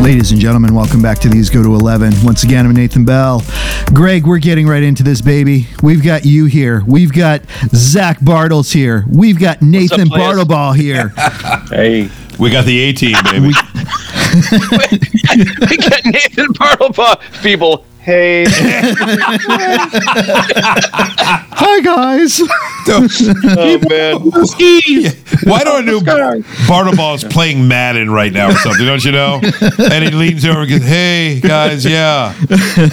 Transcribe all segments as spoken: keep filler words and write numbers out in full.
Ladies and gentlemen, welcome back to These Go to Eleven. Once again, I'm Nathan Bell. Greg, we're getting right into this, baby. We've got you here. We've got Zach Bartles here. We've got Nathan Bartleball here. Hey. We got the A-team, baby. we, we got Nathan Bartleball. Feeble. Hey. Hi, guys. Oh, man. Why do I know Bartleball is playing Madden right now or something, don't you know? And he leans over and goes, hey, guys, yeah.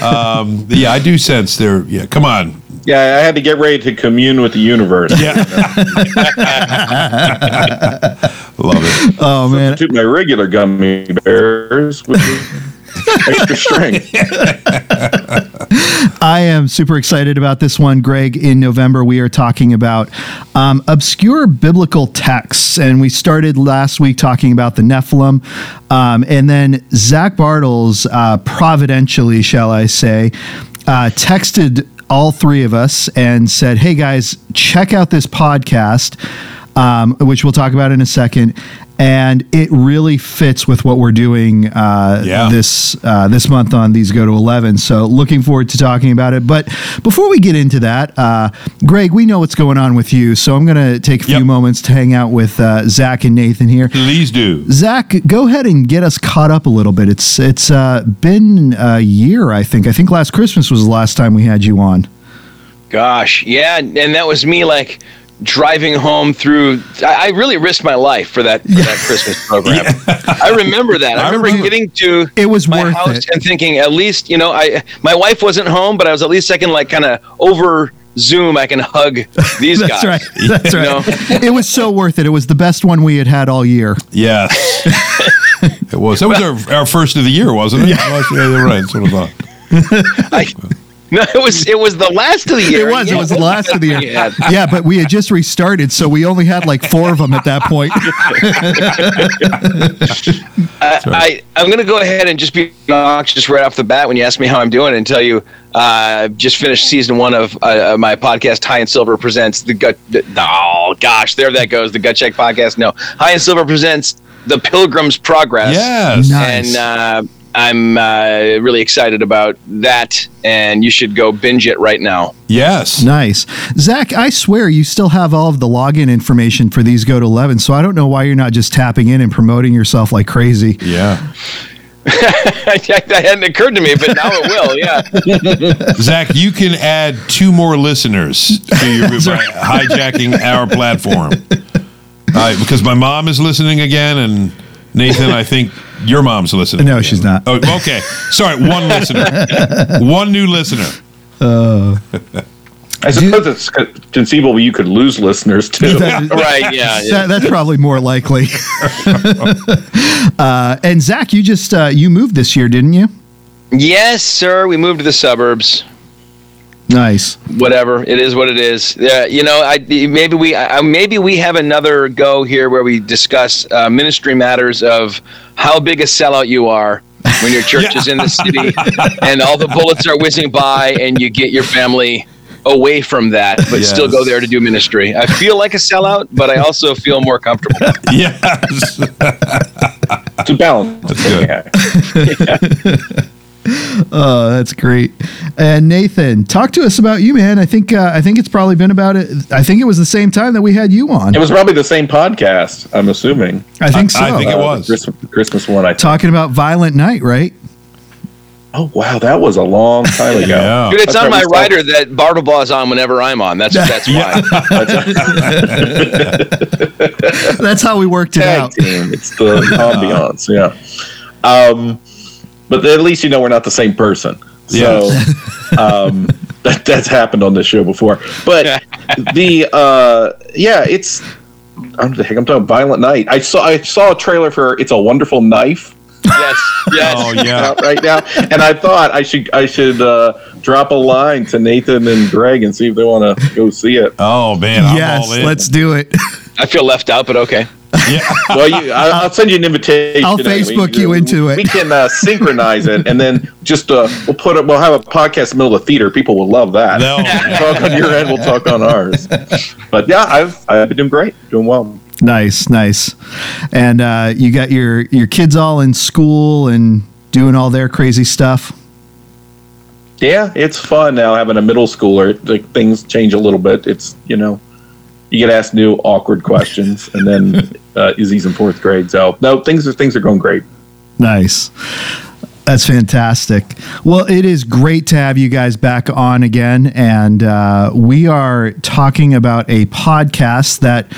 Um, yeah, I do sense they're, yeah, come on. Yeah, I had to get ready to commune with the universe. Yeah. Love it. Oh, man. Substitute my regular gummy bears with extra strength. I am super excited about this one, Greg. In November, we are talking about um, obscure biblical texts, and we started last week talking about the Nephilim, um, and then Zach Bartles, uh, providentially, shall I say, uh, texted all three of us and said, hey guys, check out this podcast, um, which we'll talk about in a second. And it really fits with what we're doing uh, yeah. this uh, this month on These Go to Eleven. So looking forward to talking about it. But before we get into that, uh, Greg, we know what's going on with you. So I'm going to take a yep. few moments to hang out with uh, Zach and Nathan here. Please do. Zach, go ahead and get us caught up a little bit. It's It's uh, been a year, I think. I think last Christmas was the last time we had you on. Gosh, yeah. And that was me, like... driving home through, I really risked my life for that, for yeah. that Christmas program. Yeah. I remember that. I remember, I remember getting to it was my house it. and thinking, at least, you know, I my wife wasn't home, but I was at least I can like kind of over Zoom. I can hug these That's guys. Right. That's you right. That's right. It was so worth it. It was the best one we had had all year. Yeah, it was. That was well, our, our first of the year, wasn't it? Yeah, yeah right. Sort of thought. I, No, it was it was the last of the year. It was yeah. it was the last of the year. Yeah. yeah, but we had just restarted, so we only had like four of them at that point. I, I I'm gonna go ahead and just be just right off the bat when you ask me how I'm doing and tell you uh, just finished season one of uh, my podcast High and Silver presents the gut. The, oh gosh, there that goes the Gut Check podcast. No, High and Silver presents the Pilgrim's Progress. Yes, nice. And. Uh, I'm uh, really excited about that, and you should go binge it right now. Yes. Nice. Zach, I swear you still have all of the login information for These Go to Eleven, so I don't know why you're not just tapping in and promoting yourself like crazy. Yeah. That hadn't occurred to me, but now it will, yeah. Zach, you can add two more listeners to your by hijacking our platform. Uh, because my mom is listening again, and Nathan, I think... your mom's listening. No, she's not. Oh, okay. Sorry, one listener. One new listener. Uh, I suppose it's conceivable you could lose listeners, too. That, right, yeah, that, yeah. That's probably more likely. uh, and, Zach, you just uh, you moved this year, didn't you? Yes, sir. We moved to the suburbs. Nice. Whatever. It is what it is. Uh, you know, I maybe we I, maybe we have another go here where we discuss uh, ministry matters of how big a sellout you are when your church yeah. is in the city and all the bullets are whizzing by and you get your family away from that, but yes. still go there to do ministry. I feel like a sellout, but I also feel more comfortable. Yes. It's a balance. That's good. Yeah. Yeah. Oh, that's great. And Nathan, talk to us about you, man. I think uh, I think it's probably been about it. I think it was the same time that we had you on. It was probably the same podcast, I'm assuming. I think so. I, I think it was. Uh, the Christmas one. I think. Talking about Violent Night, right? Oh, wow. That was a long time ago. Yeah. Dude, it's that's on my rider that Bartleball is on whenever I'm on. That's that's why. That's how we worked it Tag out. Team. It's the ambiance, yeah. Um, But at least you know we're not the same person. So, yeah. um, that that's happened on this show before. But the uh, yeah, it's I'm the heck I'm talking Violent Night. I saw I saw a trailer for It's a Wonderful Knife. Yes, yes, oh, yeah. Out right now, and I thought I should I should uh, drop a line to Nathan and Greg and see if they want to go see it. Oh man, I'm yes, all in. Let's do it. I feel left out, but okay. Yeah. Well, you, I, I'll send you an invitation. I'll Facebook we, you we, into we it. We can uh, synchronize it, and then just uh, we'll put it. We'll have a podcast in the middle of the theater. People will love that. No. We'll talk on your end. We'll talk on ours. But yeah, I've I've been doing great, doing well. Nice, nice. And uh, you got your your kids all in school and doing all their crazy stuff. Yeah, it's fun now having a middle schooler. Like, things change a little bit. It's you know. You get asked new awkward questions, and then uh, Izzy's in fourth grade. So no, things are things are going great. Nice, that's fantastic. Well, it is great to have you guys back on again, and uh, we are talking about a podcast that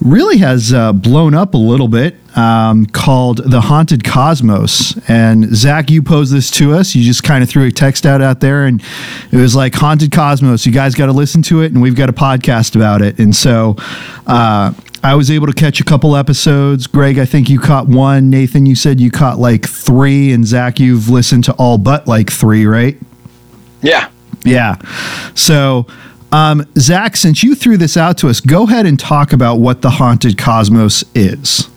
really has uh, blown up a little bit, um, called The Haunted Cosmos. And Zach, you posed this to us. You just kind of threw a text out out there, and it was like, Haunted Cosmos, you guys got to listen to it, and we've got a podcast about it. And so uh, I was able to catch a couple episodes. Greg, I think you caught one. Nathan, you said you caught like three, and Zach, you've listened to all but like three, right? Yeah. Yeah. So... Um, Zach, since you threw this out to us, go ahead and talk about what The Haunted Cosmos is.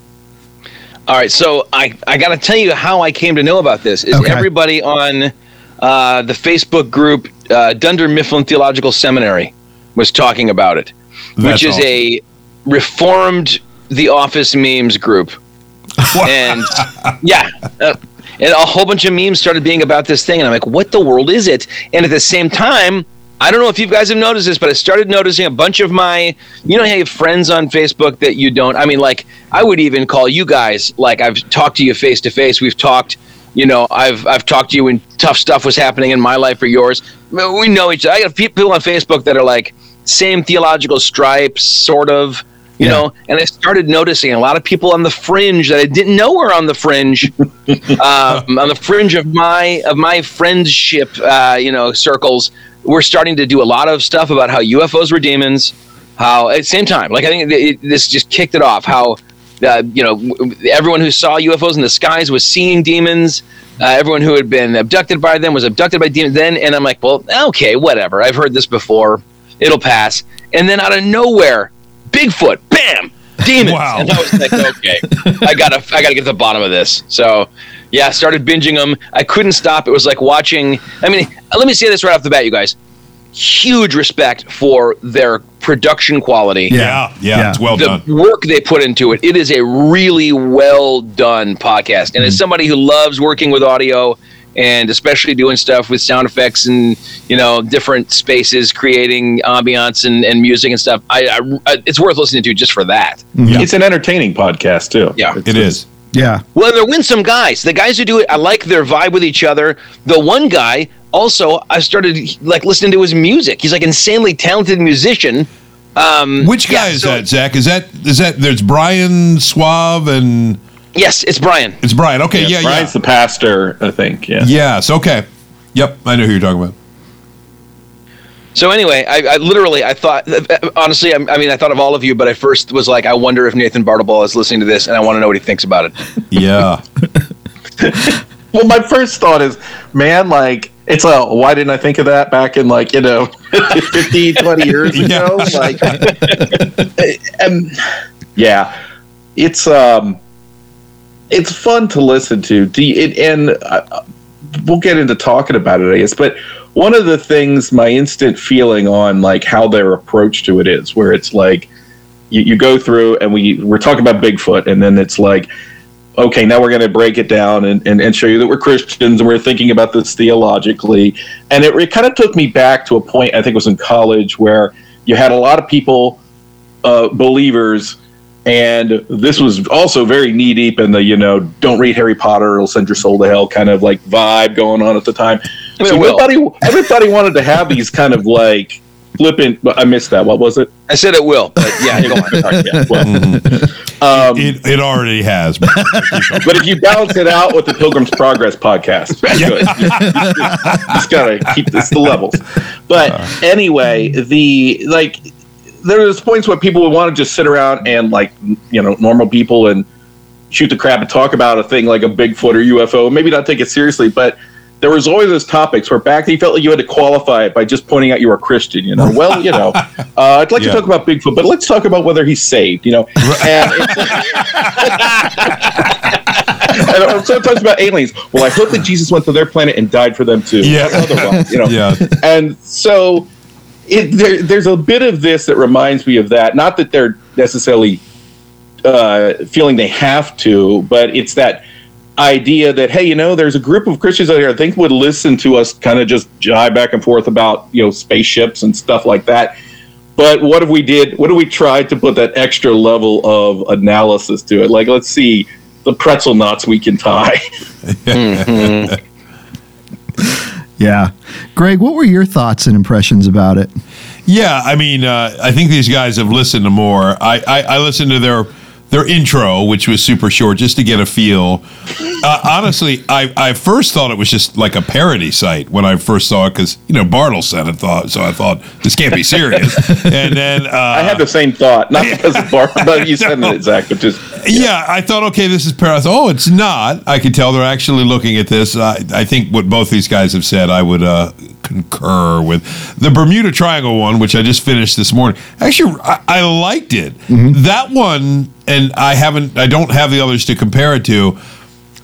All right, so I, I got to tell you how I came to know about this. Is okay. Everybody on uh, the Facebook group, uh, Dunder Mifflin Theological Seminary, was talking about it, That's which is awesome. A reformed The Office memes group. And yeah, uh, and a whole bunch of memes started being about this thing, and I'm like, what the world is it? And at the same time, I don't know if you guys have noticed this, but I started noticing a bunch of my, you know, how you have friends on Facebook that you don't, I mean, like, I would even call you guys, like, I've talked to you face to face. We've talked, you know, I've I've talked to you when tough stuff was happening in my life or yours. We know each other. I got people on Facebook that are like, same theological stripes, sort of, you yeah. know, and I started noticing a lot of people on the fringe that I didn't know were on the fringe, um, on the fringe of my, of my friendship, uh, you know, circles. We're starting to do a lot of stuff about how U F Os were demons, how at the same time, like I think it, this just kicked it off, how, uh, you know, everyone who saw U F Os in the skies was seeing demons. Uh, everyone who had been abducted by them was abducted by demons then. And I'm like, well, okay, whatever. I've heard this before. It'll pass. And then out of nowhere, Bigfoot, bam, demons. Wow. And I was like, okay, I gotta, I gotta get to the bottom of this. So yeah, I started binging them. I couldn't stop. It was like watching. I mean, let me say this right off the bat, you guys. Huge respect for their production quality. Yeah, yeah, yeah. It's well the done. The work they put into it. It is a really well done podcast. And mm-hmm. as somebody who loves working with audio and especially doing stuff with sound effects and, you know, different spaces, creating ambiance and, and music and stuff, I, I, I it's worth listening to just for that. Yeah. It's an entertaining podcast, too. Yeah, it's, it is. Yeah. Well, they're winsome guys. The guys who do it, I like their vibe with each other. The one guy, also, I started like listening to his music. He's like insanely talented musician. Um, Which guy yeah, is so, that, Zach? Is that is that? There's Brian Suave and yes, it's Brian. It's Brian. Okay, yeah, yeah. Brian's yeah. the pastor, I think. Yeah. Yes. Okay. Yep, I know who you're talking about. So anyway, I, I literally, I thought, honestly, I, I mean, I thought of all of you, but I first was like, I wonder if Nathan Bartleball is listening to this, and I want to know what he thinks about it. Yeah. Well, my first thought is, man, like, it's a, uh, why didn't I think of that back in, like, you know, fifteen, twenty years ago? Yeah. Like, um, yeah, it's, um, it's fun to listen to. The, it, and uh, we'll get into talking about it, I guess, but one of the things, my instant feeling on like how their approach to it is, where it's like you, you go through and we, we're talking about Bigfoot, and then it's like, okay, now we're going to break it down and, and, and show you that we're Christians and we're thinking about this theologically. And it, it kind of took me back to a point, I think it was in college, where you had a lot of people, uh, believers, and this was also very knee-deep in the, you know, don't read Harry Potter, it'll send your soul to hell kind of like vibe going on at the time. I mean, so everybody, everybody wanted to have these kind of like flippant, but I missed that. What was it? I said it will, but yeah, go on. Sorry, yeah, well. mm-hmm. um, it, it already has. But, but if you balance it out with the Pilgrim's Progress podcast, that's yeah. good. You, you, you just gotta keep this the levels. But uh, anyway, the like there's points where people would want to just sit around and like you know normal people and shoot the crap and talk about a thing like a Bigfoot or U F O, maybe not take it seriously, but there was always those topics where back then you felt like you had to qualify it by just pointing out you were a Christian, you know. Well, you know, uh, I'd like yeah. to talk about Bigfoot, but let's talk about whether he's saved, you know. And, and I'm sometimes about aliens. Well, I hope that Jesus went to their planet and died for them too. Yeah. Otherwise, you know. Yeah. And so it, there, there's a bit of this that reminds me of that. Not that they're necessarily uh, feeling they have to, but it's that idea that, hey, you know, there's a group of Christians out here I think would listen to us kind of just jive back and forth about, you know, spaceships and stuff like that. But what if we did, what if we tried to put that extra level of analysis to it? Like, let's see the pretzel knots we can tie. mm-hmm. Yeah. Greg, what were your thoughts and impressions about it? Yeah, I mean, uh, I think these guys have listened to more. I, I, I listened to their Their intro, which was super short, just to get a feel. Uh, honestly, I, I first thought it was just like a parody site when I first saw it, because, you know, Bartle said it, thought, so I thought, this can't be serious. And then... Uh, I had the same thought, not because of Bartle, but you said no. it, Zach, but just... Yeah. yeah, I thought, okay, this is parody. Oh, it's not. I could tell they're actually looking at this. I, I think what both these guys have said, I would... Uh, concur with. The Bermuda Triangle one, which I just finished this morning, actually I, I liked it. Mm-hmm. That one, and I haven't, I don't have the others to compare it to.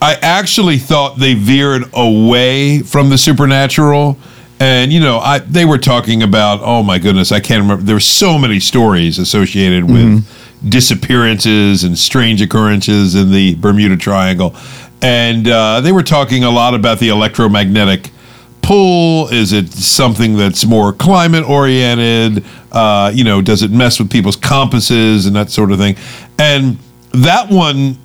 I actually thought they veered away from the supernatural, and you know, I they were talking about, oh my goodness, I can't remember. There were so many stories associated with mm-hmm. disappearances and strange occurrences in the Bermuda Triangle, and uh, they were talking a lot about the electromagnetic pull? Is it something that's more climate oriented? Uh, you know, does it mess with people's compasses and that sort of thing? And that one,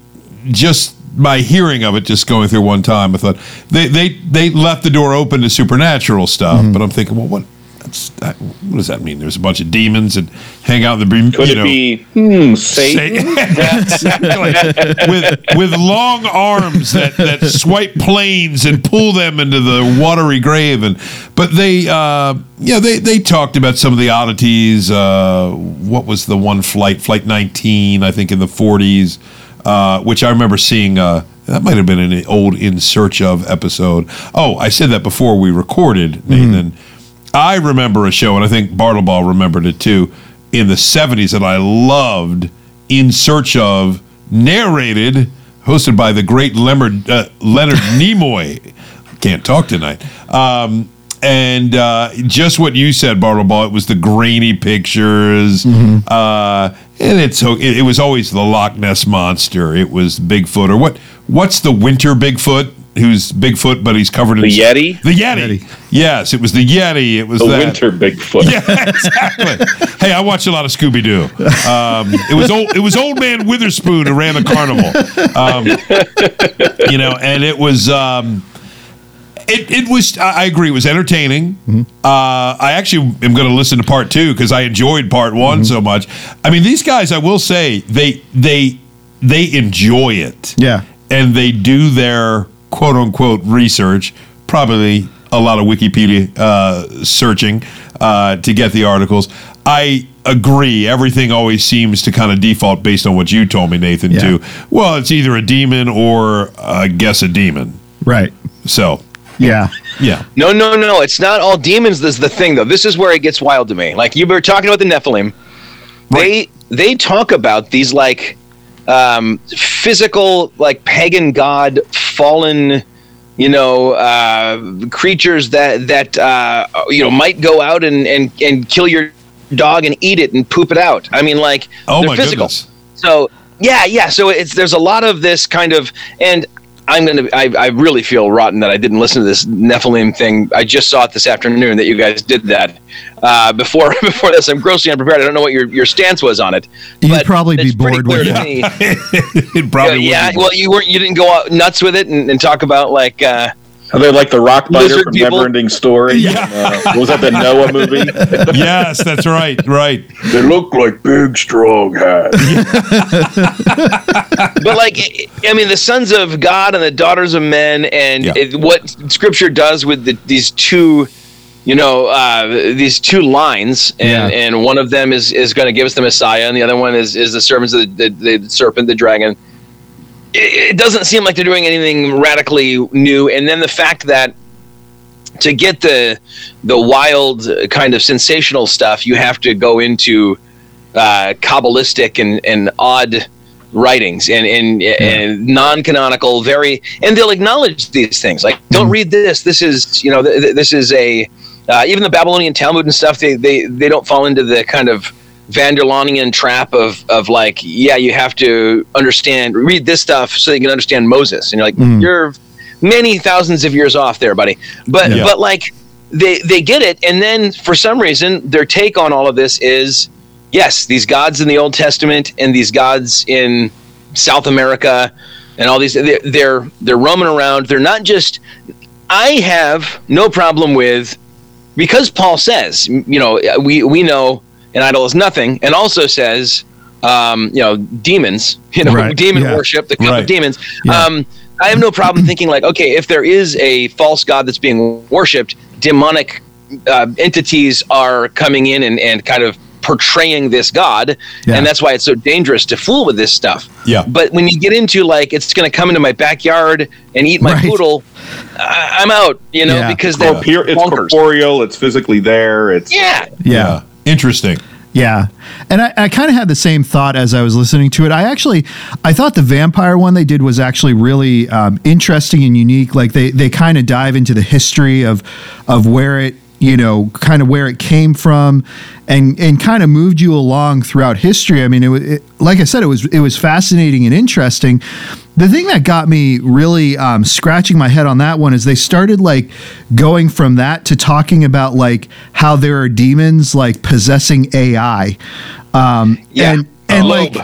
just my hearing of it, just going through one time, I thought they they, they left the door open to supernatural stuff. Mm-hmm. But I'm thinking, well, what that's, that, what does that mean? There's a bunch of demons that hang out in the Bermuda. Could it know, be hmm, Satan? Satan. with with long arms that, that swipe planes and pull them into the watery grave. And but they uh, yeah they, they talked about some of the oddities. Uh, what was the one flight? Flight nineteen, I think, in the forties, uh, which I remember seeing. Uh, That might have been an old In Search Of episode. Oh, I said that before we recorded, Nathan. Mm-hmm. I remember a show, and I think Bartleball remembered it too, in the seventies that I loved, In Search Of, narrated, hosted by the great Leonard, uh, Leonard Nimoy. Can't talk tonight. Um, and uh, just what you said, Bartleball, it was the grainy pictures. Mm-hmm. Uh, and it's it, it was always the Loch Ness Monster. It was Bigfoot. Or what? What's the winter Bigfoot? Who's Bigfoot, but he's covered in... The Yeti? The Yeti. Yeti. Yes, it was the Yeti. It was the that. winter Bigfoot. Yeah, exactly. Hey, I watch a lot of Scooby Doo. Um, it was old. It was Old Man Witherspoon who ran the carnival. Um, you know, and it was. Um, it it was. I agree. It was entertaining. Mm-hmm. Uh, I actually am going to listen to part two because I enjoyed part one mm-hmm. so much. I mean, these guys. I will say they they they enjoy it. Yeah, and they do their quote unquote research, probably a lot of Wikipedia uh, searching uh, to get the articles. I agree. Everything always seems to kind of default based on what you told me, Nathan, yeah. too. Well, it's either a demon or I uh, guess a demon. Right. So. Yeah. Yeah. No, no, no. It's not all demons. This is the thing, though. This is where it gets wild to me. Like you were talking about the Nephilim. Right. They, they talk about these like um, physical, like pagan god fallen, you know, uh, creatures that that uh, you know might go out and, and, and kill your dog and eat it and poop it out. I mean, like oh they're my physical. Goodness. So yeah, yeah. So it's there's a lot of this kind of, and I'm gonna I, I really feel rotten that I didn't listen to this Nephilim thing. I just saw it this afternoon that you guys did that uh, before before this. I'm grossly unprepared. I don't know what your, your stance was on it. You'd probably be bored with it. It probably yeah. Well, you weren't. You didn't go out nuts with it and, and talk about like uh, Are they like the rock biter Lizard from people? Never Ending Story? Yeah. Uh, was that the Noah movie? Yes, that's right, right. They look like big, strong hats. But like, I mean, the sons of God and the daughters of men, and yeah. it, what Scripture does with the, these two, you know, uh, these two lines, and, yeah. and one of them is, is going to give us the Messiah, and the other one is, is the servants of the, the, the serpent, the dragon. It doesn't seem like they're doing anything radically new. And then the fact that to get the the wild kind of sensational stuff, you have to go into uh, Kabbalistic and, and odd writings and, and, yeah. and non-canonical, very... And they'll acknowledge these things. Like, don't read this. This is, you know, th- th- this is a... Uh, even the Babylonian Talmud and stuff, they, they, they don't fall into the kind of... Van der Lanian trap of of like, yeah, you have to understand, read this stuff so you can understand Moses, and you're like, mm. you're many thousands of years off there, buddy. But yeah. but like they they get it, and then for some reason their take on all of this is, yes, these gods in the Old Testament and these gods in South America and all these, they're they're, they're roaming around. They're not just. I have no problem with, because Paul says, you know, we we know. An idol is nothing, and also says, um, you know, demons, you know, right. demon yeah. worship, the cup right. of demons. Yeah. Um, I have no problem thinking like, okay, if there is a false god that's being worshipped, demonic uh, entities are coming in and, and kind of portraying this god, yeah. and that's why it's so dangerous to fool with this stuff. Yeah. But when you get into like, it's going to come into my backyard and eat my right. poodle, I- I'm out, you know, yeah. because they're yeah. it's corporeal, it's physically there. It's yeah, yeah. yeah. Interesting. Yeah. And I, I kind of had the same thought as I was listening to it. I actually, I thought the vampire one they did was actually really um, interesting and unique. Like they, they kind of dive into the history of, of where it, you know, kind of where it came from and, and kind of moved you along throughout history. I mean, it, it like I said, it was, it was fascinating and interesting. The thing that got me really um, scratching my head on that one is they started like going from that to talking about like how there are demons like possessing A I. Um, yeah. And, and like,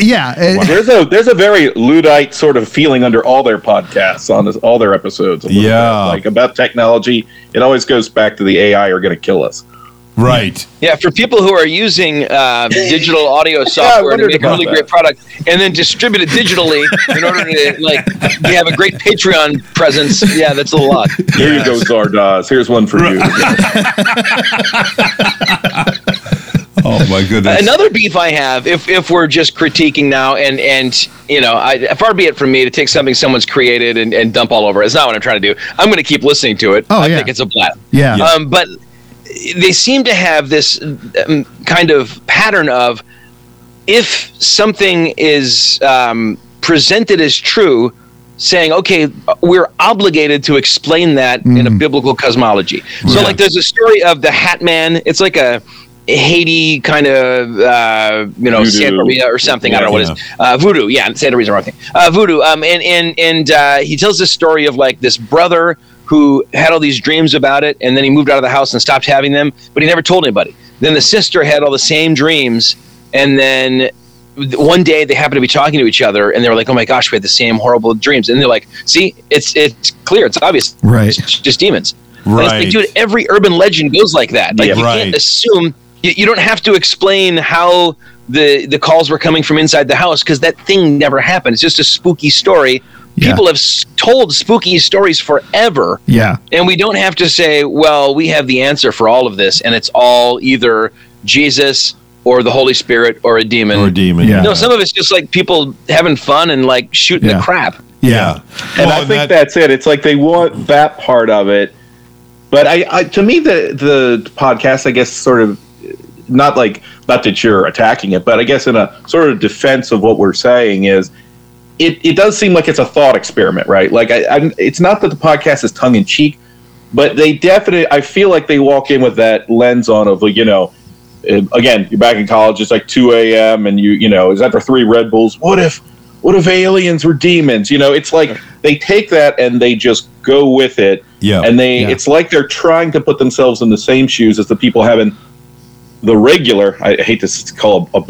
yeah. Wow. There's a, there's a very Luddite sort of feeling under all their podcasts on this, all their episodes. A yeah. Bit, like about technology. It always goes back to the A I are going to kill us. Right. Yeah, for people who are using uh, digital audio software yeah, to make a really that. great product and then distribute it digitally in order to, like, we have a great Patreon presence. Yeah, that's a lot. Here yes. you go, Zardoz. Here's one for you. Oh, my goodness. Another beef I have, if if we're just critiquing now, and, and you know, I, far be it from me to take something someone's created and, and dump all over it. It's not what I'm trying to do. I'm going to keep listening to it. Oh, I yeah. think it's a blast. Yeah. Um, but... they seem to have this um, kind of pattern of if something is um, presented as true, saying, okay, we're obligated to explain that mm. in a biblical cosmology. Yeah. So like there's a story of the Hat Man. It's like a Haiti kind of, uh, you know, Santeria or something. Yeah, I don't know what yeah. it is. Uh, Voodoo. Yeah, Santeria's the wrong thing. Uh, voodoo. Um, and and, and uh, he tells the story of like this brother who had all these dreams about it, and then he moved out of the house and stopped having them, but he never told anybody. Then the sister had all the same dreams, and then one day they happened to be talking to each other, and they were like, oh my gosh, we had the same horrible dreams. And they're like, see, it's it's clear, it's obvious. Right. It's just demons. Right. Like, dude, every urban legend goes like that. Like, yeah, you right. can't assume, you, you don't have to explain how the, the calls were coming from inside the house, because that thing never happened. It's just a spooky story. People yeah. have told spooky stories forever. Yeah. And we don't have to say, well, we have the answer for all of this, and it's all either Jesus or the Holy Spirit or a demon. Or a demon, yeah. No, some of it's just like people having fun and like shooting yeah. the crap. Yeah. And well, I think that- that's it. It's like they want that part of it. But I, I to me, the, the podcast, I guess, sort of, not like, not that you're attacking it, but I guess in a sort of defense of what we're saying is, It, it does seem like it's a thought experiment, right? Like, I, I, it's not that the podcast is tongue in cheek, but they definitely, I feel like they walk in with that lens on of, you know, again, you're back in college, it's like two a.m. and you, you know, is after three Red Bulls. What if, what if aliens were demons? You know, it's like they take that and they just go with it. Yeah. And they, yeah. it's like they're trying to put themselves in the same shoes as the people having the regular, I hate to call a, a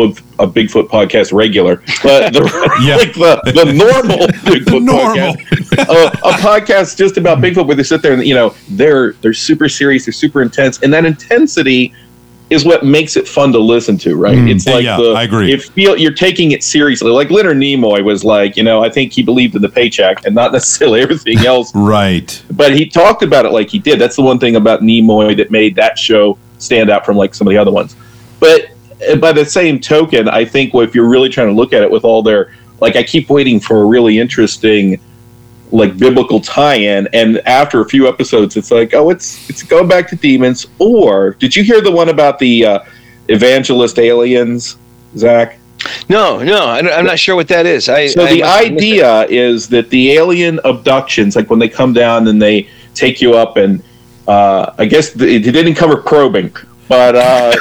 Bigfoot podcast regular, but the, yeah. like the, the normal Bigfoot the normal. podcast, uh, a podcast just about Bigfoot where they sit there and, you know, they're, they're super serious, they're super intense, and that intensity is what makes it fun to listen to, right? Mm, it's like yeah, the, I agree. It feel, you're taking it seriously. Like Leonard Nimoy was like, you know, I think he believed in the paycheck and not necessarily everything else. Right. But he talked about it like he did. That's the one thing about Nimoy that made that show stand out from like some of the other ones. But by the same token, I think if you're really trying to look at it with all their, like, I keep waiting for a really interesting, like, biblical tie-in, and after a few episodes it's like, oh, it's it's going back to demons. Or did you hear the one about the uh, evangelist aliens, Zach? No, no, I don't, I'm not sure what that is. I, so I, the I idea is that the alien abductions, like when they come down and they take you up, and uh, I guess they didn't cover probing. But uh,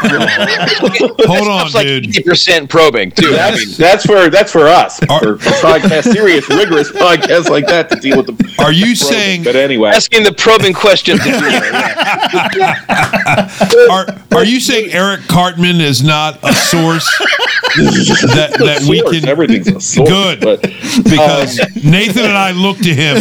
hold on, like, dude. eighty percent probing, too. That's, that's for that's for us are, for, for podcast, serious, rigorous podcasts like that to deal with the. Are you probing, saying? But anyway, asking the probing questions. are Are you saying Eric Cartman is not a source that that source, we can? Everything's a source. Good, but, because um, Nathan and I look to him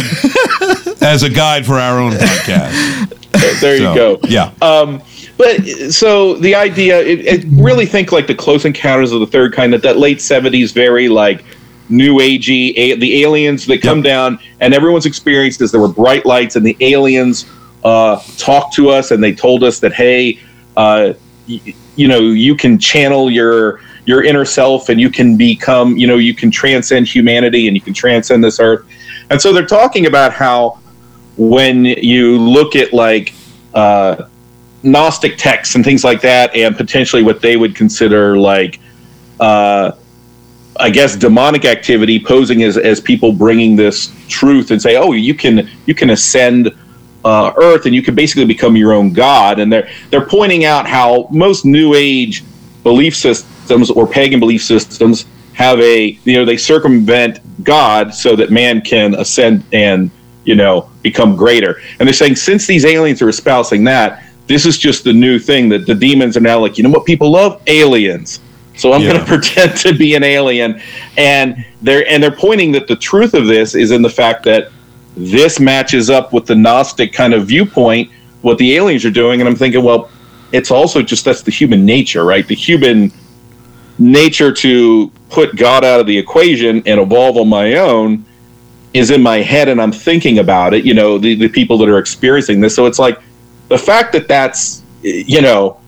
as a guide for our own podcast. There you so, go. Yeah. Um, But so the idea, it, it really think like the Close Encounters of the Third Kind, that, that late seventies, very like new agey, a, the aliens that come yep. down, and everyone's experienced is there were bright lights, and the aliens uh, talked to us, and they told us that, hey, uh, y- you know, you can channel your your inner self, and you can become, you know, you can transcend humanity, and you can transcend this earth. And so they're talking about how when you look at like, uh, Gnostic texts and things like that, and potentially what they would consider like, uh, I guess, demonic activity posing as, as people bringing this truth and say, oh, you can you can ascend uh, Earth, and you can basically become your own god. And they're they're pointing out how most New Age belief systems or pagan belief systems have a, you know, they circumvent God so that man can ascend and, you know, become greater. And they're saying, since these aliens are espousing that, this is just the new thing, that the demons are now like, you know what people love? Aliens. So I'm yeah. going to pretend to be an alien. And they're and they're pointing that the truth of this is in the fact that this matches up with the Gnostic kind of viewpoint, what the aliens are doing. And I'm thinking, well, it's also just that's the human nature, right? The human nature to put God out of the equation and evolve on my own is in my head, and I'm thinking about it, you know, the, the people that are experiencing this. So it's like, the fact that that's, you know,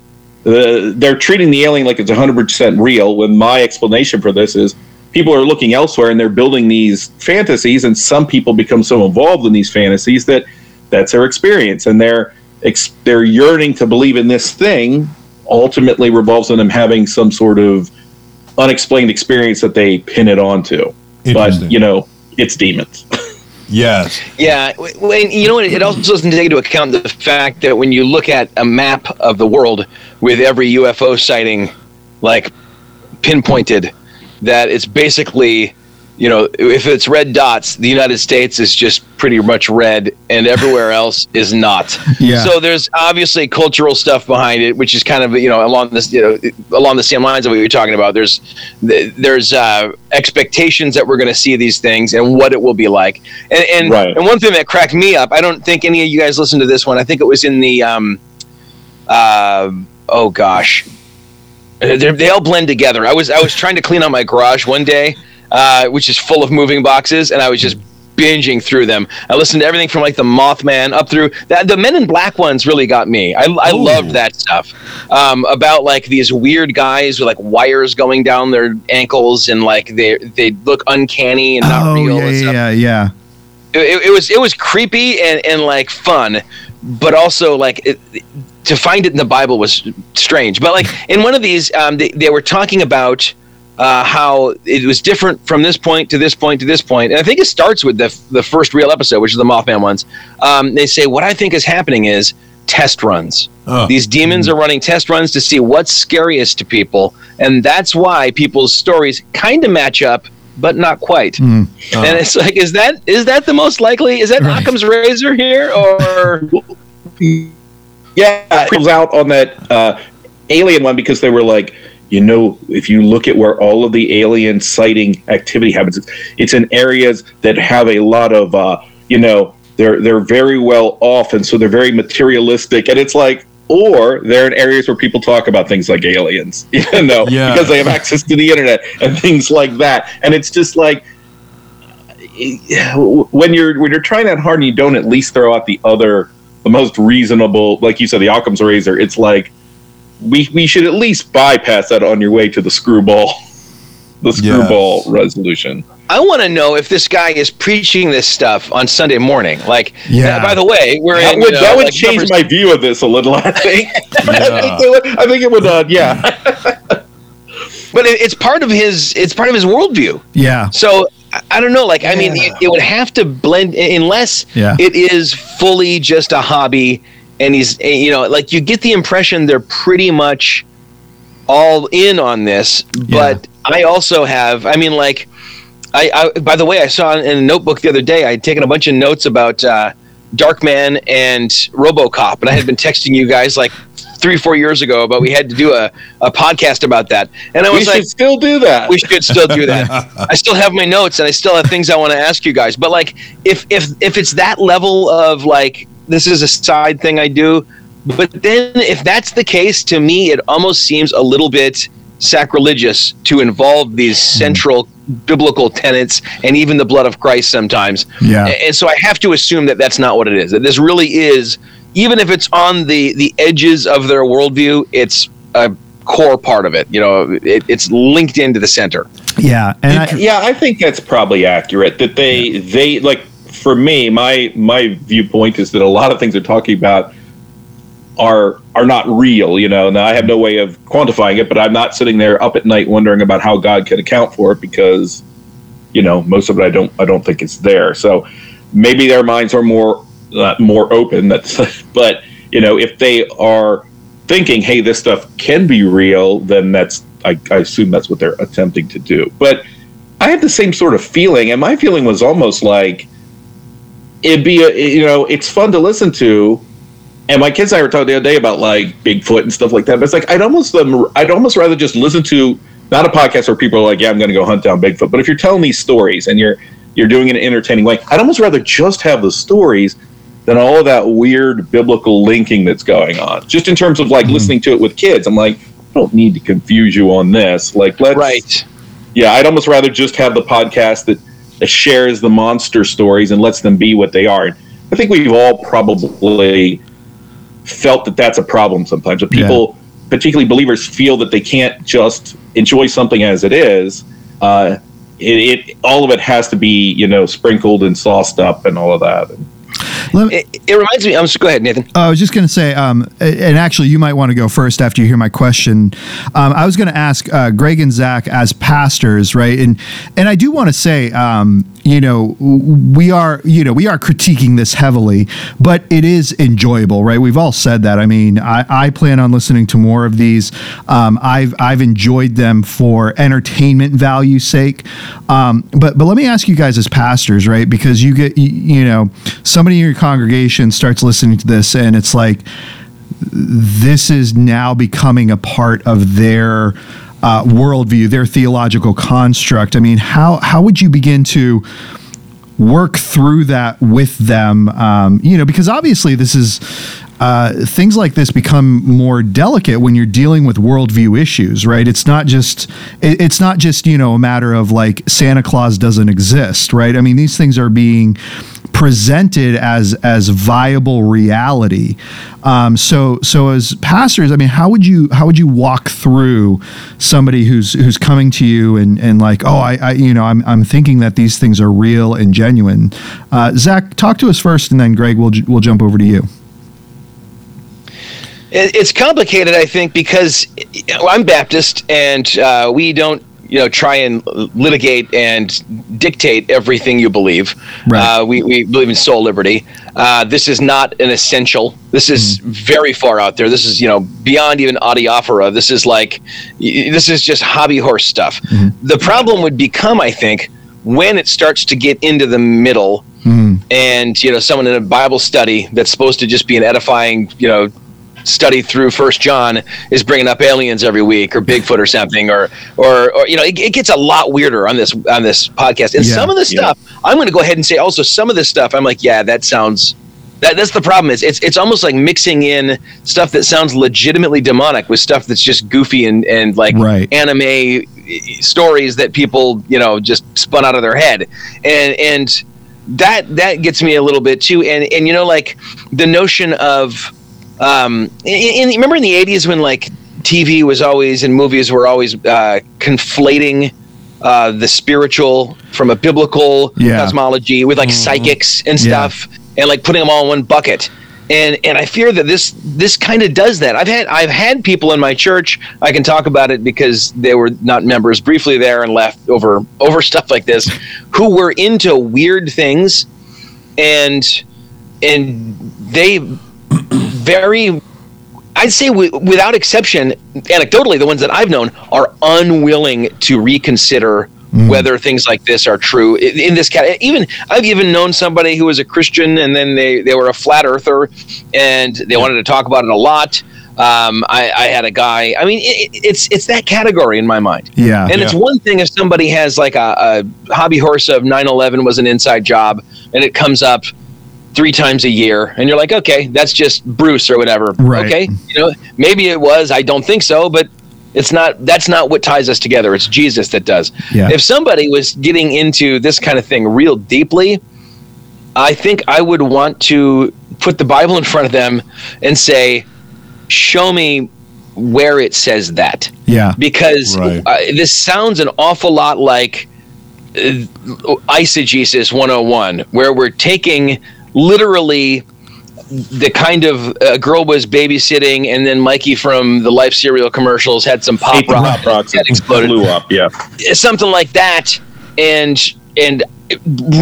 the, they're treating the alien like it's one hundred percent real, when my explanation for this is people are looking elsewhere and they're building these fantasies, and some people become so involved in these fantasies that that's their experience, and they're, ex- they're yearning to believe in this thing ultimately revolves on them having some sort of unexplained experience that they pin it onto. But, you know, it's demons. Yes. Yeah. When, you know what? It also doesn't take into account the fact that when you look at a map of the world with every U F O sighting, like, pinpointed, that it's basically, you know, if it's red dots, the United States is just pretty much red, and everywhere else is not. Yeah. So there's obviously cultural stuff behind it, which is kind of, you know, along this, you know, along the same lines of what you're talking about. There's there's uh, expectations that we're going to see these things and what it will be like. And and, right. and one thing that cracked me up, I don't think any of you guys listened to this one. I think it was in the um, uh, oh gosh, They're, they all blend together. I was I was trying to clean out my garage one day, Uh, which is full of moving boxes, and I was just binging through them. I listened to everything from like the Mothman up through that, the Men in Black ones really got me. I, I loved that stuff um, about like these weird guys with like wires going down their ankles, and like they they look uncanny and not oh, real. Yeah, and stuff. yeah, yeah. It, it was it was creepy and, and like fun, but also like it, to find it in the Bible was strange. But like in one of these, um, they, they were talking about. Uh, how it was different from this point to this point to this point. And I think it starts with the f- the first real episode, which is the Mothman ones. Um, they say, what I think is happening is test runs. Oh. These demons mm-hmm. are running test runs to see what's scariest to people. And that's why people's stories kind of match up, but not quite. Mm. Oh. And it's like, is that is that the most likely? Is that right. Occam's razor here? Or... yeah, it comes out on that... Uh, alien one because they were like, you know, if you look at where all of the alien sighting activity happens, it's in areas that have a lot of, uh, you know, they're they're very well off, and so they're very materialistic, and it's like, or they're in areas where people talk about things like aliens, you know, yeah. because they have access to the internet and things like that, and it's just like, when you're when you're trying that hard and you don't at least throw out the other, the most reasonable, like you said, the Occam's razor, it's like, We we should at least bypass that on your way to the screwball, the screwball yes. resolution. I want to know if this guy is preaching this stuff on Sunday morning. Like, yeah. uh, by the way, we're that in, would, you know, that would like change numbers. My view of this a little. I think. Yeah. I think it would. I think it would uh, yeah. But it, it's part of his. It's part of his worldview. Yeah. So I, I don't know. Like, I yeah. mean, it, it would have to blend unless yeah. it is fully just a hobby. And he's, you know, like, you get the impression they're pretty much all in on this. But yeah. I also have, I mean, like, I, I, by the way, I saw in a notebook the other day, I had taken a bunch of notes about uh, Darkman and RoboCop. And I had been texting you guys like three, four years ago, but we had to do a, a podcast about that. And I was we like, we should still do that. We should still do that. I still have my notes and I still have things I want to ask you guys. But like, if, if, if it's that level of like, this is a side thing I do. But then if that's the case, to me, it almost seems a little bit sacrilegious to involve these central biblical tenets and even the blood of Christ sometimes. Yeah. And so I have to assume that that's not what it is. That this really is, even if it's on the, the edges of their worldview, it's a core part of it. You know, it, it's linked into the center. Yeah. And I, yeah, I think that's probably accurate that they, yeah. they like, for me, my my viewpoint is that a lot of things they're talking about are are not real, you know. Now I have no way of quantifying it, but I'm not sitting there up at night wondering about how God could account for it because, you know, most of it I don't I don't think it's there. So maybe their minds are more uh, more open. That's but you know, if they are thinking, hey, this stuff can be real, then that's I, I assume that's what they're attempting to do. But I had the same sort of feeling, and my feeling was almost like, it'd be, a, you know, it's fun to listen to. And my kids and I were talking the other day about, like, Bigfoot and stuff like that. But it's like, I'd almost um, I'd almost rather just listen to, not a podcast where people are like, yeah, I'm going to go hunt down Bigfoot. But if you're telling these stories and you're you're doing it in an entertaining way, I'd almost rather just have the stories than all of that weird biblical linking that's going on. Just in terms of, like, mm-hmm. listening to it with kids. I'm like, I don't need to confuse you on this. Like, let's... Right. Yeah, I'd almost rather just have the podcast that shares the monster stories and lets them be what they are. I think we've all probably felt that that's a problem sometimes. That people, yeah. particularly believers, feel that they can't just enjoy something as it is. Uh, it, it all of it has to be, you know, sprinkled and sauced up and all of that. And, Me, it, it reminds me. I'm just, go ahead, Nathan. I was just going to say, um, and actually, you might want to go first after you hear my question. Um, I was going to ask uh, Greg and Zach as pastors, right? And and I do want to say, um, you know, we are, you know, we are critiquing this heavily, but it is enjoyable, right? We've all said that. I mean, I, I plan on listening to more of these. Um, I've I've enjoyed them for entertainment value's sake. Um, but but let me ask you guys as pastors, right? Because you get, you know, somebody in your congregation starts listening to this and it's like, this is now becoming a part of their uh, worldview, their theological construct. I mean, how, how would you begin to work through that with them? Um, you know, because obviously this is, uh, things like this become more delicate when you're dealing with worldview issues, right? It's not just, it, it's not just, you know, a matter of like Santa Claus doesn't exist, right? I mean, these things are being presented as as viable reality. Um, so so as pastors, I mean, how would you how would you walk through somebody who's who's coming to you and and like, oh, I, I you know, I'm I'm thinking that these things are real and genuine. Uh, Zach, talk to us first, and then Greg, we'll we'll jump over to you. It's complicated, I think, because I'm Baptist, and uh, we don't, you know, try and litigate and dictate everything you believe. Right. Uh, we, we believe in soul liberty. Uh, this is not an essential. This is mm. very far out there. This is, you know, beyond even adiaphora. This is like, this is just hobby horse stuff. Mm-hmm. The problem would become, I think, when it starts to get into the middle mm. and, you know, someone in a Bible study that's supposed to just be an edifying, you know, study through First John is bringing up aliens every week or Bigfoot or something, or or, or you know, it, it gets a lot weirder on this on this podcast. And yeah, some of the stuff, yeah. I'm going to go ahead and say also some of this stuff, I'm like, yeah, that sounds. That, that's the problem. Is it's it's almost like mixing in stuff that sounds legitimately demonic with stuff that's just goofy and and like right. anime stories that people, you know, just spun out of their head, and and that that gets me a little bit too. And and you know, like the notion of um, in, in, remember in the eighties when like T V was always and movies were always uh, conflating. Uh, the spiritual from a biblical yeah. cosmology with like mm-hmm. psychics and stuff yeah. and like putting them all in one bucket. And and I fear that this this kind of does that. I've had I've had people in my church, I can talk about it because they were not members briefly there and left over over stuff like this, who were into weird things and and they very I'd say w- without exception, anecdotally, the ones that I've known are unwilling to reconsider mm. whether things like this are true. In, in this cat, even I've even known somebody who was a Christian and then they, they were a flat earther and they yeah. wanted to talk about it a lot. Um, I, I had a guy. I mean, it, it's it's that category in my mind. Yeah, and yeah. it's one thing if somebody has like a, a hobby horse of nine eleven was an inside job and it comes up three times a year and you're like, okay, that's just Bruce or whatever. Right. Okay. You know, maybe it was, I don't think so, but it's not, that's not what ties us together. It's Jesus that does. Yeah. If somebody was getting into this kind of thing real deeply, I think I would want to put the Bible in front of them and say, show me where it says that. Yeah. Because right. uh, this sounds an awful lot like uh, eisegesis one oh one, where we're taking literally the kind of uh, girl was babysitting and then Mikey from the Life cereal commercials had some pop rock, rocks that exploded, blew up, yeah, something like that, and and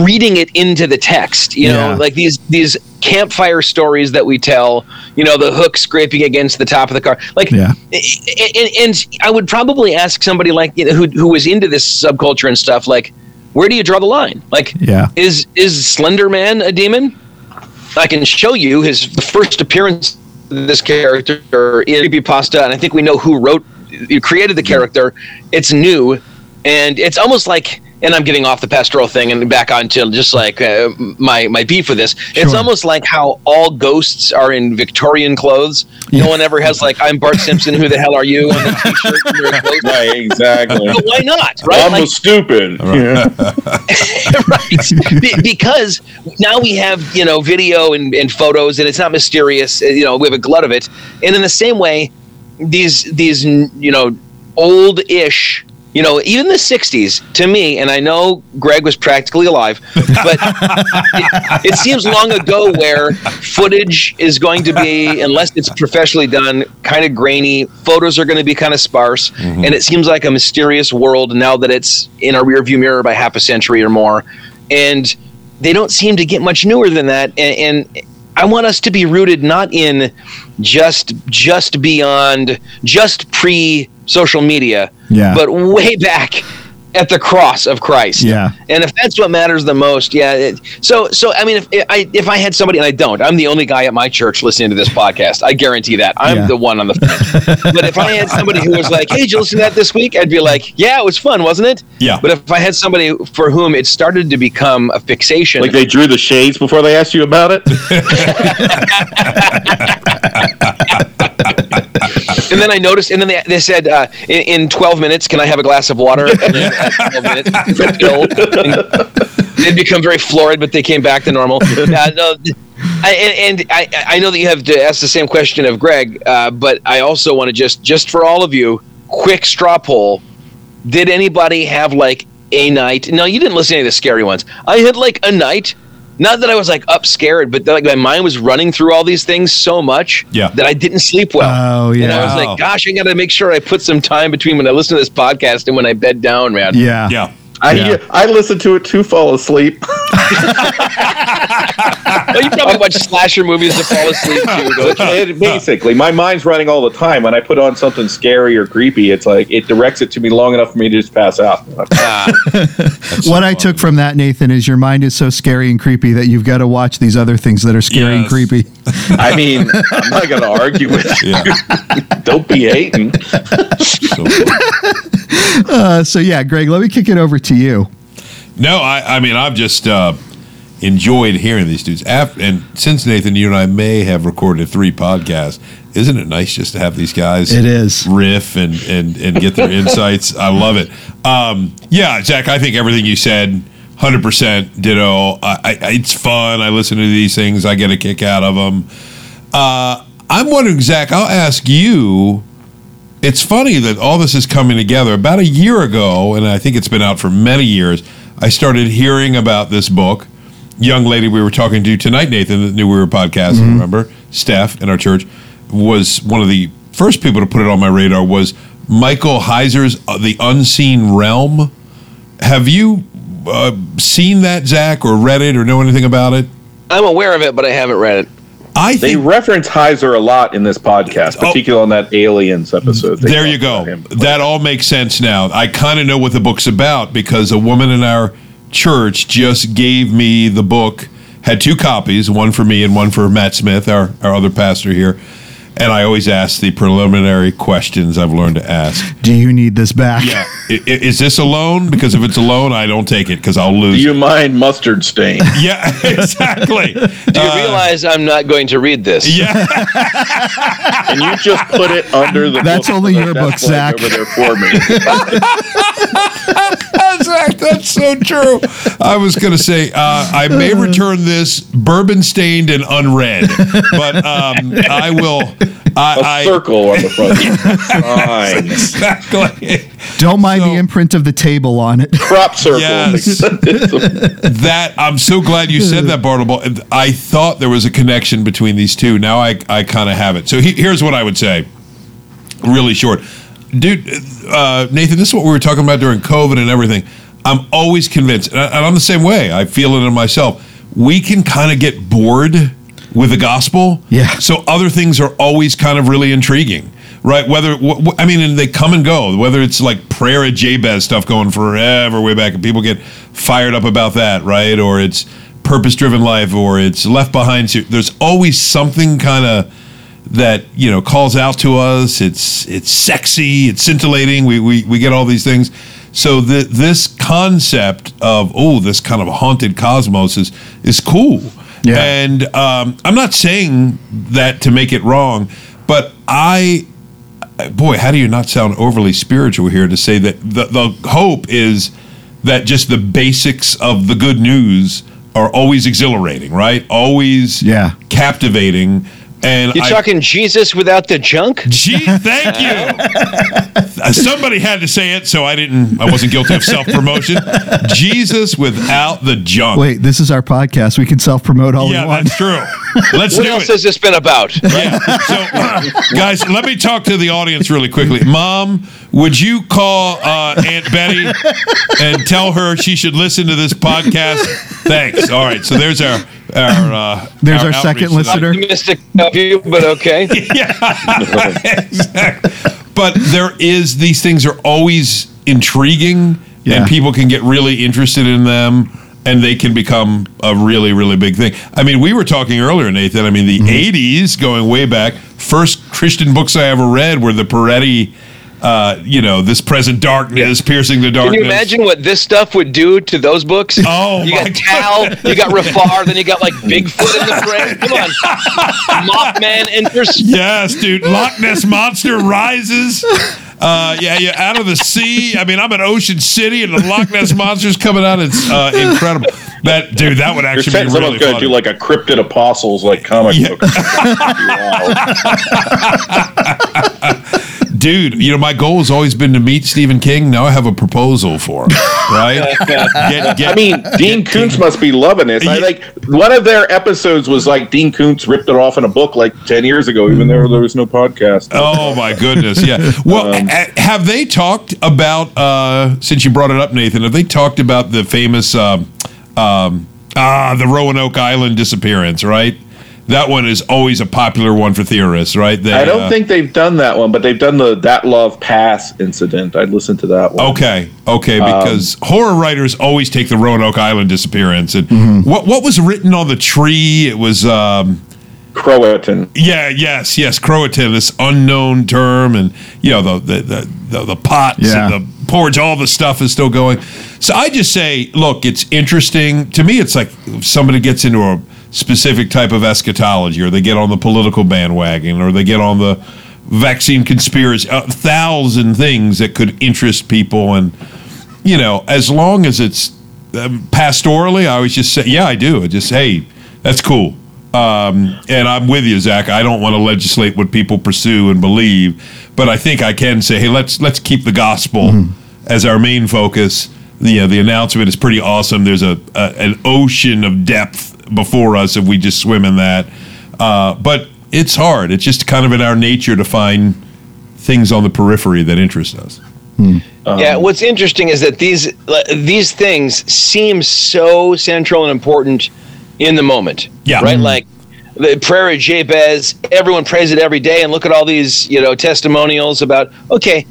reading it into the text, you yeah. know, like these these campfire stories that we tell, you know, the hook scraping against the top of the car, like yeah. and, and I would probably ask somebody like, you know, who who was into this subculture and stuff, like, where do you draw the line? Like, yeah. is is Slender Man a demon? I can show you his the first appearance of this character in Creepypasta, and I think we know who wrote, who created the character. It's new, and it's almost like, and I'm getting off the pastoral thing and back onto just like uh, my, my beef with this. Sure. It's almost like how all ghosts are in Victorian clothes. Yeah. No one ever has like, I'm Bart Simpson, who the hell are you? On the t-shirt. Right, exactly. But why not? Right? I'm like, a stupid. Yeah. Right. Be- because now we have, you know, video and, and photos and it's not mysterious. You know, we have a glut of it. And in the same way, these, these, you know, old-ish, you know, even the sixties, to me, and I know Greg was practically alive, but it, it seems long ago where footage is going to be, unless it's professionally done, kind of grainy. Photos are going to be kind of sparse. Mm-hmm. And it seems like a mysterious world now that it's in our rearview mirror by half a century or more. And they don't seem to get much newer than that. And, and I want us to be rooted not in just just beyond, just pre- social media, yeah. but way back at the cross of Christ. Yeah. And if that's what matters the most, yeah. It, so, so I mean, if I if I had somebody, and I don't, I'm the only guy at my church listening to this podcast. I guarantee that. I'm yeah. the one on the front. But if I had somebody who was like, hey, did you listen to that this week? I'd be like, yeah, it was fun, wasn't it? Yeah. But if I had somebody for whom it started to become a fixation. Like they drew the shades before they asked you about it? And then I noticed, and then they, they said, uh, in, in twelve minutes, can I have a glass of water? And then after twelve minutes, and they'd become very florid, but they came back to normal. Uh, no, I, and and I, I know that you have to ask the same question of Greg, uh, but I also want to just, just for all of you, quick straw poll. Did anybody have like a night? No, you didn't listen to any of the scary ones. I had like a night. Not that I was like up scared, but like my mind was running through all these things so much yeah. that I didn't sleep well. Oh yeah. And I was like, gosh, I got to make sure I put some time between when I listen to this podcast and when I bed down, man. Yeah. Yeah. I yeah. I listen to it to fall asleep. Well, you probably watch slasher movies to fall asleep too, don't you? It, basically, my mind's running all the time. When I put on something scary or creepy, it's like it directs it to me long enough for me to just pass out. Ah, so what fun. I took from that, Nathan, is your mind is so scary and creepy that you've got to watch these other things that are scary yes. and creepy. I mean, I'm not going to argue with you. Yeah. Don't be hating. So, uh, so yeah, Greg, let me kick it over to you. No, I, I mean, I've just uh, enjoyed hearing these dudes. After, and since, Nathan, you and I may have recorded three podcasts, isn't it nice just to have these guys it is. riff and, and, and get their insights? I love it. Um, yeah, Zach, I think everything you said, one hundred percent ditto. I, I, it's fun. I listen to these things. I get a kick out of them. Uh, I'm wondering, Zach, I'll ask you. It's funny that all this is coming together. About a year ago, and I think it's been out for many years, I started hearing about this book. Young lady we were talking to tonight, Nathan, that knew we were podcasting, mm-hmm. remember? Steph in our church was one of the first people to put it on my radar was Michael Heiser's uh, The Unseen Realm. Have you uh, seen that, Zach, or read it or know anything about it? I'm aware of it, but I haven't read it. I think, they reference Heiser a lot in this podcast, particularly oh, on that Aliens episode. There you go. That all makes sense now. I kind of know what the book's about because a woman in our church just gave me the book, had two copies, one for me and one for Matt Smith, our, our other pastor here. And I always ask the preliminary questions I've learned to ask. Do you need this back? Yeah. I, I, is this a loan? Because if it's a loan, I don't take it because I'll lose. Do you mind mustard stain? Yeah, exactly. Do you uh, realize I'm not going to read this? Yeah. And you just put it under the That's book, only your book, Zach. Over there for me. Zach, that's so true. I was going to say, uh, I may return this bourbon-stained and unread, but um, I will... I, a circle I, on the front. Exactly. Don't mind so, the imprint of the table on it. Crop circle. Yes. That I'm so glad you said that, Bartleball. I thought there was a connection between these two. Now I, I kind of have it. So he, here's what I would say, really short, dude. Uh, Nathan, this is what we were talking about during COVID and everything. I'm always convinced, and, I, and I'm the same way. I feel it in myself. We can kind of get bored with the gospel, yeah. So other things are always kind of really intriguing, right? Whether wh- wh- I mean, and they come and go. Whether it's like Prayer of Jabez stuff going forever way back, and people get fired up about that, right? Or it's purpose-driven life, or it's Left Behind. There's always something kind of that you know calls out to us. It's it's sexy, it's scintillating. We we we get all these things. So the, this concept of oh, this kind of haunted cosmos is is cool. Yeah. And um, I'm not saying that to make it wrong, but I, boy, how do you not sound overly spiritual here to say that the, the hope is that just the basics of the good news are always exhilarating, right? Always yeah. captivating. And You're I, talking Jesus without the junk? Gee, thank you. Somebody had to say it, so I didn't. I wasn't guilty of self-promotion. Jesus without the junk. Wait, this is our podcast. We can self-promote all we yeah, want. Yeah, that's true. Let's what do else it. has this been about? Yeah. So, uh, guys, let me talk to the audience really quickly. Mom, would you call uh, Aunt Betty and tell her she should listen to this podcast? Thanks. All right. So there's our. Our, uh, There's our, our second listener. Optimistic of you, but okay. Yeah, exactly. But there is these things are always intriguing, yeah. and people can get really interested in them, and they can become a really, really big thing. I mean, we were talking earlier, Nathan. I mean, the mm-hmm. eighties, going way back, first Christian books I ever read were the Peretti. Uh, you know, This Present Darkness, yeah. Piercing the Darkness. Can you imagine what this stuff would do to those books? Oh, you got Tal, you got Rafar, then you got like Bigfoot in the frame. Come on. Mothman enters. Yes, dude. Loch Ness Monster rises. Uh, yeah, yeah, out of the sea. I mean, I'm in Ocean City, and the Loch Ness Monster's coming out. It's uh, incredible. That dude, that would actually You're be really funny. Gonna do like a Cryptid Apostles like comic yeah. book. Wow. Dude, you know, my goal has always been to meet Stephen King. Now I have a proposal for him, right? get, get, I mean, Dean Koontz must be loving this. Yeah. I like one of their episodes was like Dean Koontz ripped it off in a book like ten years ago, even though there was no podcast. Oh, my goodness, yeah. Well, um, have they talked about, uh, since you brought it up, Nathan, have they talked about the famous um, um, Ah, the Roanoke Island disappearance, right? That one is always a popular one for theorists, right? They, I don't uh, think they've done that one, but they've done the That Love Pass incident. I'd listen to that one. Okay, okay, because um, horror writers always take the Roanoke Island disappearance. And mm-hmm. what what was written on the tree? It was um, Croatoan. Yeah, yes, yes, Croatoan. This unknown term, and you know the the the, the, the pots yeah. and the porridge. All the stuff is still going. So I just say, look, it's interesting to me. It's like if somebody gets into a specific type of eschatology, or they get on the political bandwagon, or they get on the vaccine conspiracy, a thousand things that could interest people. And, you know, as long as it's um, pastorally, I always just say, yeah, I do. I just, hey, that's cool. Um, and I'm with you, Zach. I don't want to legislate what people pursue and believe, but I think I can say, hey, let's let's keep the gospel mm-hmm. as our main focus. You know, the announcement is pretty awesome. There's a, a an ocean of depth before us if we just swim in that. Uh, but it's hard. It's just kind of in our nature to find things on the periphery that interest us. Hmm. Um, yeah, what's interesting is that these these things seem so central and important in the moment. Yeah. Right? Mm-hmm. Like the Prayer of Jabez, everyone prays it every day, and look at all these, you know, testimonials about, okay,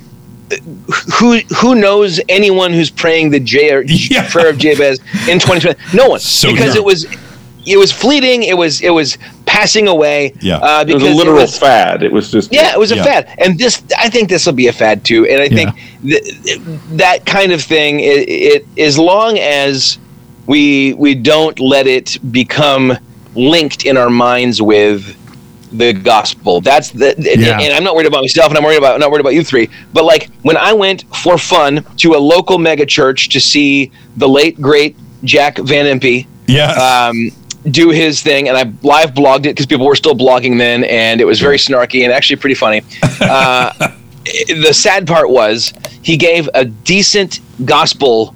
Who who knows anyone who's praying the J or yeah. Prayer of Jabez in twenty twenty? No one, so because dumb. it was it was fleeting. It was it was passing away. Yeah, uh, because it was a literal it was, fad. It was just yeah, it was yeah. a fad. And this, I think, this will be a fad too. And I yeah. think th- that kind of thing. It, it as long as we we don't let it become linked in our minds with the gospel. That's the yeah. and I'm not worried about myself, and I'm worried about I'm not worried about you three. But like when I went for fun to a local mega church to see the late great Jack Van Impe, yeah, um, do his thing, and I live blogged it because people were still blogging then, and it was very snarky and actually pretty funny. Uh, the sad part was he gave a decent gospel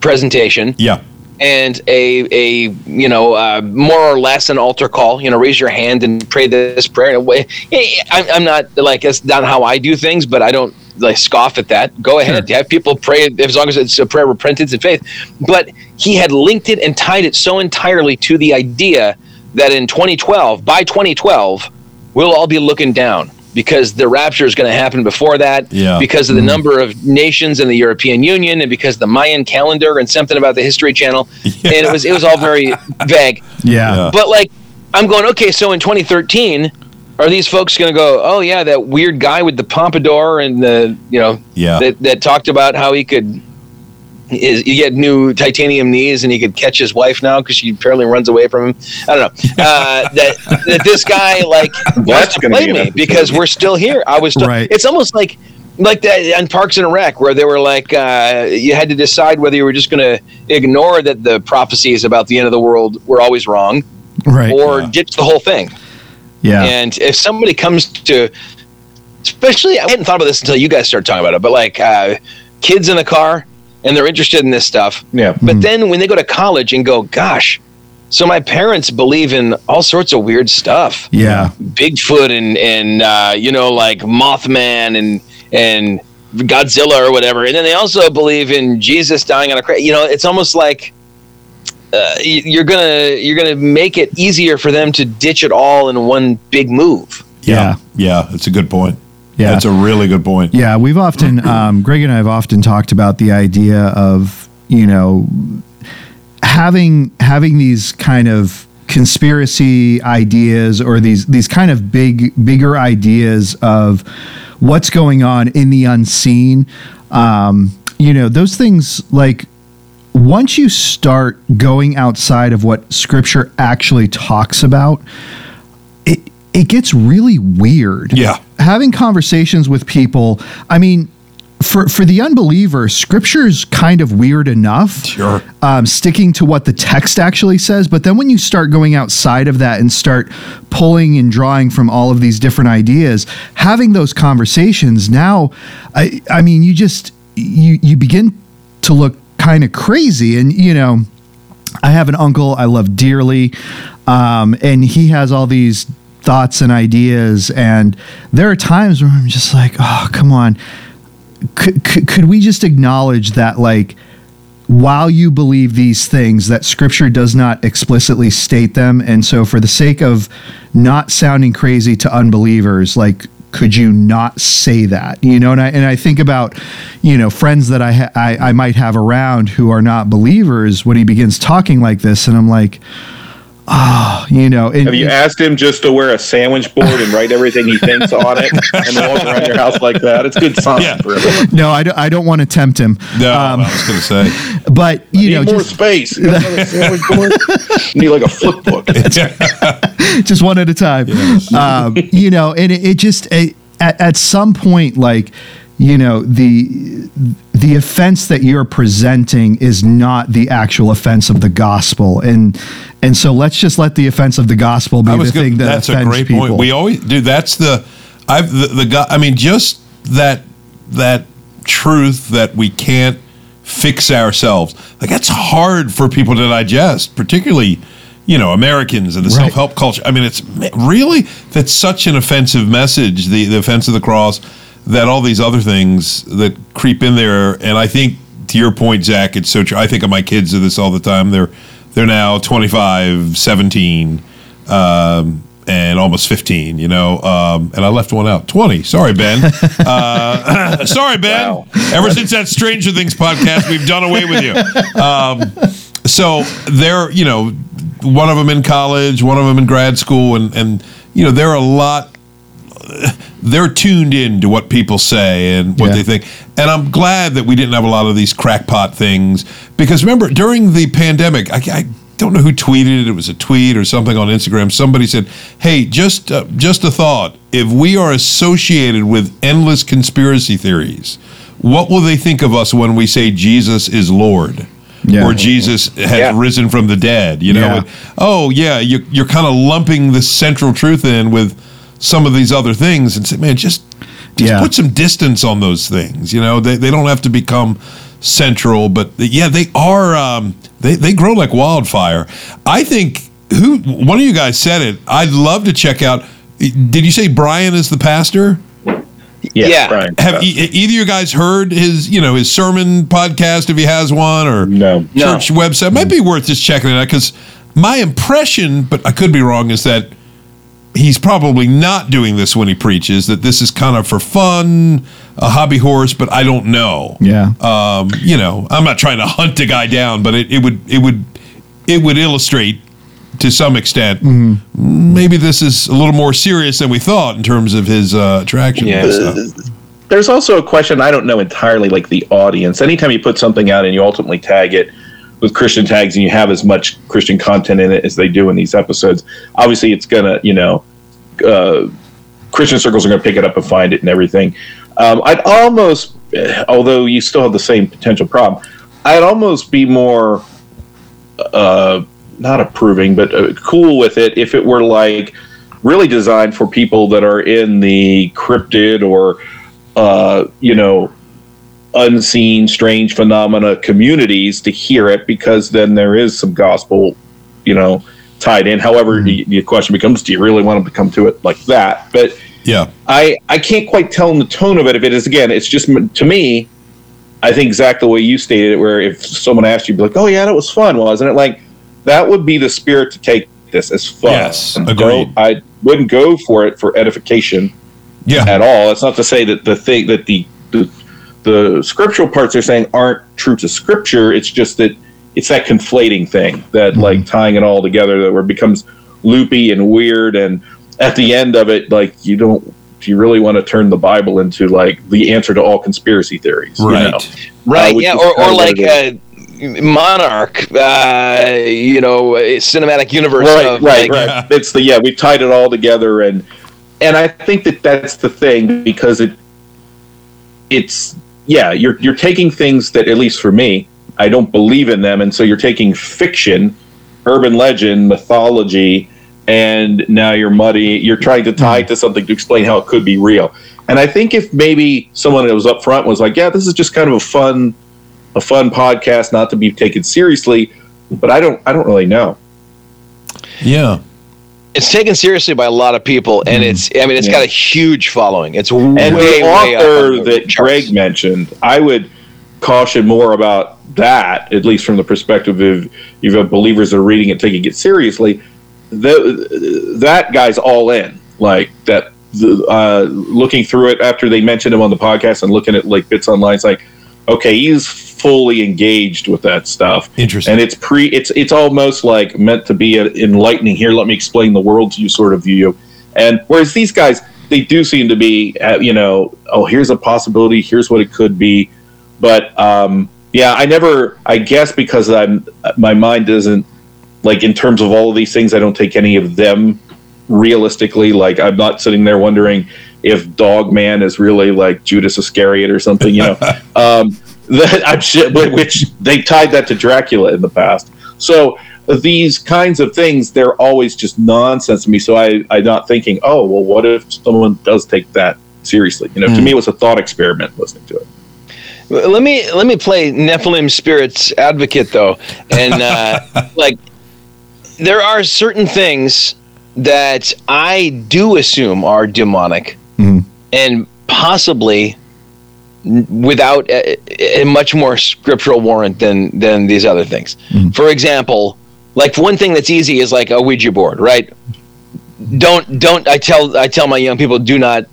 presentation. Yeah. And a, a you know, uh, more or less an altar call, you know, raise your hand and pray this prayer. I'm not, like, that's not how I do things, but I don't, like, scoff at that. Go ahead. Sure. Have people pray as long as it's a prayer of repentance and faith. But he had linked it and tied it so entirely to the idea that in twenty twelve, by twenty twelve, we'll all be looking down, because the rapture is going to happen before that, yeah. because of the mm. number of nations in the European Union, and because of the Mayan calendar, and something about the History Channel, yeah. and it was it was all very vague. Yeah. yeah, but like I'm going, okay, so in twenty thirteen, are these folks going to go, oh yeah, that weird guy with the pompadour and the you know yeah. that that talked about how he could his, he had new titanium knees and he could catch his wife now because she apparently runs away from him. I don't know. Uh, that that this guy like wants to play me because we're still here. I was. Still, right. It's almost like like that on Parks and Rec where they were like uh, you had to decide whether you were just going to ignore that the prophecies about the end of the world were always wrong, right, or yeah. ditch the whole thing. Yeah. And if somebody comes to, especially I hadn't thought about this until you guys started talking about it, but like uh, kids in the car. And they're interested in this stuff. Yeah. But mm. then when they go to college and go, gosh, so my parents believe in all sorts of weird stuff. Yeah. Bigfoot and, and uh, you know, like Mothman and and Godzilla or whatever. And then they also believe in Jesus dying on a cross. You know, it's almost like uh, you're gonna you're gonna make it easier for them to ditch it all in one big move. Yeah. Yeah, yeah, that's a good point. Yeah. That's a really good point. Yeah, we've often, um, Greg and I have often talked about the idea of, you know, having having these kind of conspiracy ideas or these these kind of big bigger ideas of what's going on in the unseen. Um, you know, those things, like, once you start going outside of what Scripture actually talks about, it it gets really weird. Yeah. Having conversations with people, I mean, for for the unbeliever, Scripture's kind of weird enough. Sure. Um, sticking to what the text actually says, but then when you start going outside of that and start pulling and drawing from all of these different ideas, having those conversations now, I, I mean, you just, you, you begin to look kind of crazy. And, you know, I have an uncle I love dearly, um, and he has all these thoughts and ideas, and there are times where I'm just like, oh, come on, could, could, could we just acknowledge that, like, while you believe these things, that scripture does not explicitly state them. And so for the sake of not sounding crazy to unbelievers, like, could you not say that? You know, and I, and I think about, you know, friends that I, ha- I, I might have around who are not believers when he begins talking like this. And I'm like, oh, you know. And, have you asked him just to wear a sandwich board and write everything he thinks on it and walk around your house like that? It's good science yeah. for everyone. No, I don't, I don't want to tempt him. No, um, I was going to say. But, you I need know. Need more just, space. You got another sandwich board? You need like a flip book. Just one at a time. Yes. Um, you know, and it, it just, it, at, at some point, like, you know, the the offense that you're presenting is not the actual offense of the gospel, and and so let's just let the offense of the gospel be the gonna, thing that that's offends a great people. Point. We always do. That's the I've the, the God. I mean, just that that truth that we can't fix ourselves. Like, that's hard for people to digest, particularly, you know, Americans and the right. self-help culture. I mean, it's really that's such an offensive message. The the offense of the cross. That all these other things that creep in there, and I think to your point, Zach, it's so true. I think of my kids do this all the time. They're they're now twenty-five, seventeen, um, and almost fifteen, you know, um, and I left one out. twenty. Sorry, Ben. Uh, sorry, Ben. Wow. Ever since that Stranger Things podcast, we've done away with you. Um, so they're, you know, one of them in college, one of them in grad school, and, and you know, there are a lot... they're tuned in to what people say and what yeah. they think. And I'm glad that we didn't have a lot of these crackpot things, because remember, during the pandemic, I, I don't know who tweeted it. It was a tweet or something on Instagram. Somebody said, hey, just, uh, just a thought. If we are associated with endless conspiracy theories, what will they think of us when we say Jesus is Lord? Yeah. Or Jesus has yeah. risen from the dead? You know, yeah. And, oh, yeah, you, you're kind of lumping the central truth in with some of these other things, and say, man, just, just yeah. put some distance on those things. You know, they they don't have to become central, but the, yeah, they are. Um, they they grow like wildfire. I think who one of you guys said it. I'd love to check out. Did you say Brian is the pastor? Yeah. yeah. Brian. Have e- either you guys heard his you know his sermon podcast if he has one, or no church no. website? It might be worth just checking it out, because my impression, but I could be wrong, is that he's probably not doing this when he preaches, that this is kind of for fun, a hobby horse, but I don't know. Yeah. Um, you know, I'm not trying to hunt the guy down, but it, it would it would it would illustrate to some extent mm-hmm. maybe this is a little more serious than we thought in terms of his uh, attraction. Yeah. There's also a question I don't know entirely, like the audience. Anytime you put something out and you ultimately tag it with Christian tags, and you have as much Christian content in it as they do in these episodes, obviously it's gonna, you know, uh, Christian circles are gonna pick it up and find it and everything. Um, I'd almost, although you still have the same potential problem, I'd almost be more uh, not approving, but uh, cool with it if it were like really designed for people that are in the cryptid or uh, you know. unseen strange phenomena communities to hear it, because then there is some gospel, you know, tied in. However, mm-hmm. the, the question becomes, do you really want them to come to it like that? But yeah, I, I can't quite tell in the tone of it if it is, again, it's just, to me, I think, Zach, the way you stated it, where if someone asked you, you'd be like, oh yeah, that was fun, wasn't it? Like, that would be the spirit to take this as fun. Yes, and agreed. Go, I wouldn't go for it for edification yeah. at all. It's not to say that the thing, that the, the the scriptural parts they're saying aren't true to scripture. It's just that it's that conflating thing that mm-hmm. like tying it all together that where it becomes loopy and weird. And at the end of it, like, you don't, do you really want to turn the Bible into like the answer to all conspiracy theories? Right. You know? Right. Uh, yeah. Or, or like a Monarch, uh, you know, a cinematic universe. Right. Of, right. Like, right. Yeah. It's the, yeah, we've tied it all together. And, and I think that that's the thing, because it, it's, yeah, you're you're taking things that, at least for me, I don't believe in them, and so you're taking fiction, urban legend, mythology, and now you're muddy. You're trying to tie it to something to explain how it could be real. And I think if maybe someone that was up front was like, yeah, this is just kind of a fun, a fun podcast, not to be taken seriously, but I don't I don't really know. Yeah. It's taken seriously by a lot of people, and it's, I mean, it's yeah. got a huge following. It's way, and the way author way up that Greg mentioned, I would caution more about that, at least from the perspective of you've got believers that are reading it, taking it seriously, the, that guy's all in. Like that, uh, looking through it after they mentioned him on the podcast and looking at like bits online, it's like, okay, he's fully engaged with that stuff. Interesting. And it's pre, it's it's almost like meant to be an enlightening, here, let me explain the world to you sort of view. And whereas these guys, they do seem to be, you know, oh, here's a possibility, here's what it could be. But um, yeah, I never, I guess because I'm, my mind isn't like, in terms of all of these things, I don't take any of them realistically. Like, I'm not sitting there wondering if Dog Man is really like Judas Iscariot or something, you know. um, that I'm, which they tied that to Dracula in the past. So these kinds of things, they're always just nonsense to me. So I, I'm not thinking, oh, well, what if someone does take that seriously? You know, mm. to me, it was a thought experiment listening to it. Let me let me play Nephilim Spirits Advocate though, and uh, like, there are certain things that I do assume are demonic, mm-hmm. and possibly without a, a much more scriptural warrant than than these other things. Mm-hmm. For example, like, one thing that's easy is like a Ouija board, right? Don't don't I tell I tell my young people, do not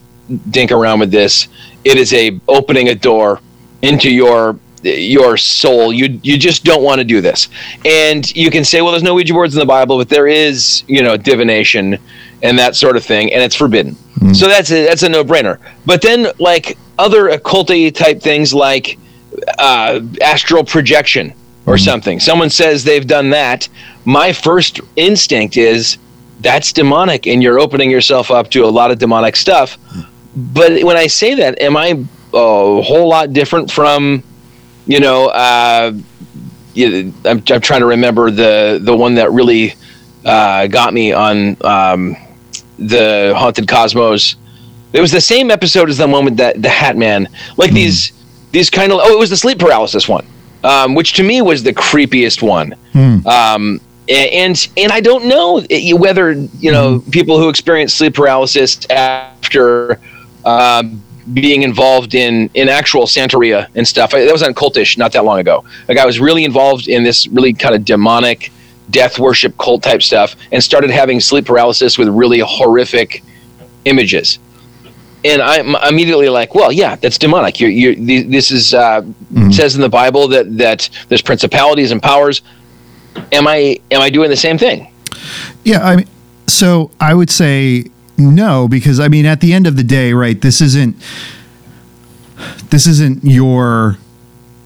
dink around with this. It is a opening a door into your your soul. You you just don't want to do this. And you can say, well, there's no Ouija boards in the Bible, but there is, you know, divination and that sort of thing, and it's forbidden. Mm-hmm. So that's a, that's a no-brainer. But then, like, other occult-y type things like uh, astral projection or mm-hmm. something. Someone says they've done that. My first instinct is, that's demonic, and you're opening yourself up to a lot of demonic stuff. But when I say that, am I a whole lot different from... You know, uh, I'm, I'm trying to remember the, the one that really uh, got me on um, the Haunted Cosmos. It was the same episode as the one with that, the Hat Man. Like, mm. these these kind of... Oh, it was the sleep paralysis one, um, which to me was the creepiest one. Mm. Um, and and I don't know whether, you know, mm. people who experience sleep paralysis after... Um, being involved in in actual Santeria and stuff. I, that was on Cultish not that long ago. Like, I was really involved in this really kind of demonic death worship cult type stuff and started having sleep paralysis with really horrific images. And I'm immediately like, well, yeah, that's demonic. You you this is uh, mm-hmm. says in the Bible that that there's principalities and powers. Am I am I doing the same thing? Yeah, I mean, so I would say no, because I mean, at the end of the day, right, this isn't this isn't your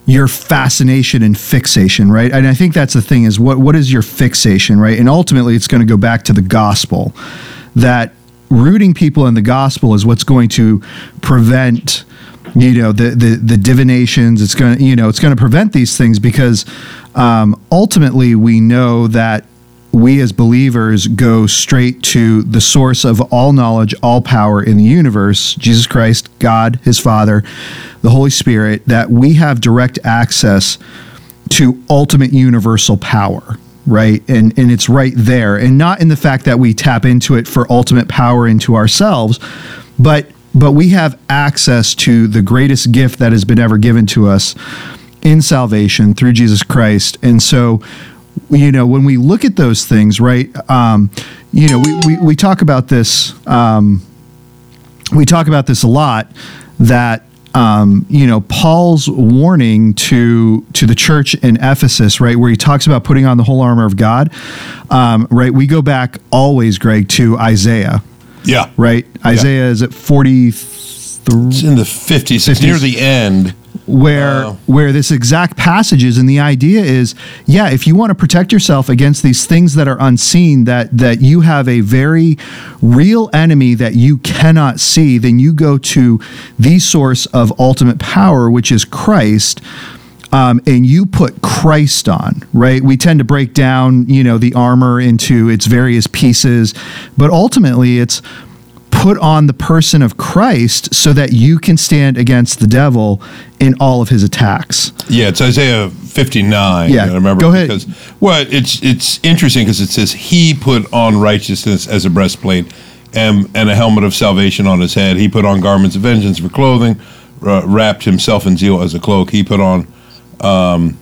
your fascination and fixation, right? And I think that's the thing, is what what is your fixation, right? And ultimately, it's going to go back to the gospel, that rooting people in the gospel is what's going to prevent, you know, the the, the divinations. It's going to, you know, it's going to prevent these things, because um, ultimately we know that we as believers go straight to the source of all knowledge, all power in the universe, Jesus Christ, God, his Father, the Holy Spirit, that we have direct access to ultimate universal power, right? And and it's right there. And not in the fact that we tap into it for ultimate power into ourselves, but but we have access to the greatest gift that has been ever given to us in salvation through Jesus Christ. And so, you know, when we look at those things, right, um, you know, we, we, we talk about this, um, we talk about this a lot, that, um, you know, Paul's warning to to the church in Ephesus, right, where he talks about putting on the whole armor of God, um, right, we go back always, Greg, to Isaiah. Yeah. Right? Isaiah, yeah. Is at forty-three? It's in the fifties, it's near the end. Where wow. where this exact passage is, and the idea is, yeah, if you want to protect yourself against these things that are unseen, that that you have a very real enemy that you cannot see, then you go to the source of ultimate power, which is Christ. Um, and you put Christ on, right? We tend to break down, you know, the armor into its various pieces, but ultimately it's put on the person of Christ so that you can stand against the devil in all of his attacks. Yeah, it's Isaiah fifty-nine. Yeah, I remember. Go ahead. Because, well, it's it's interesting because it says he put on righteousness as a breastplate and, and a helmet of salvation on his head. He put on garments of vengeance for clothing, uh, wrapped himself in zeal as a cloak. He put on um,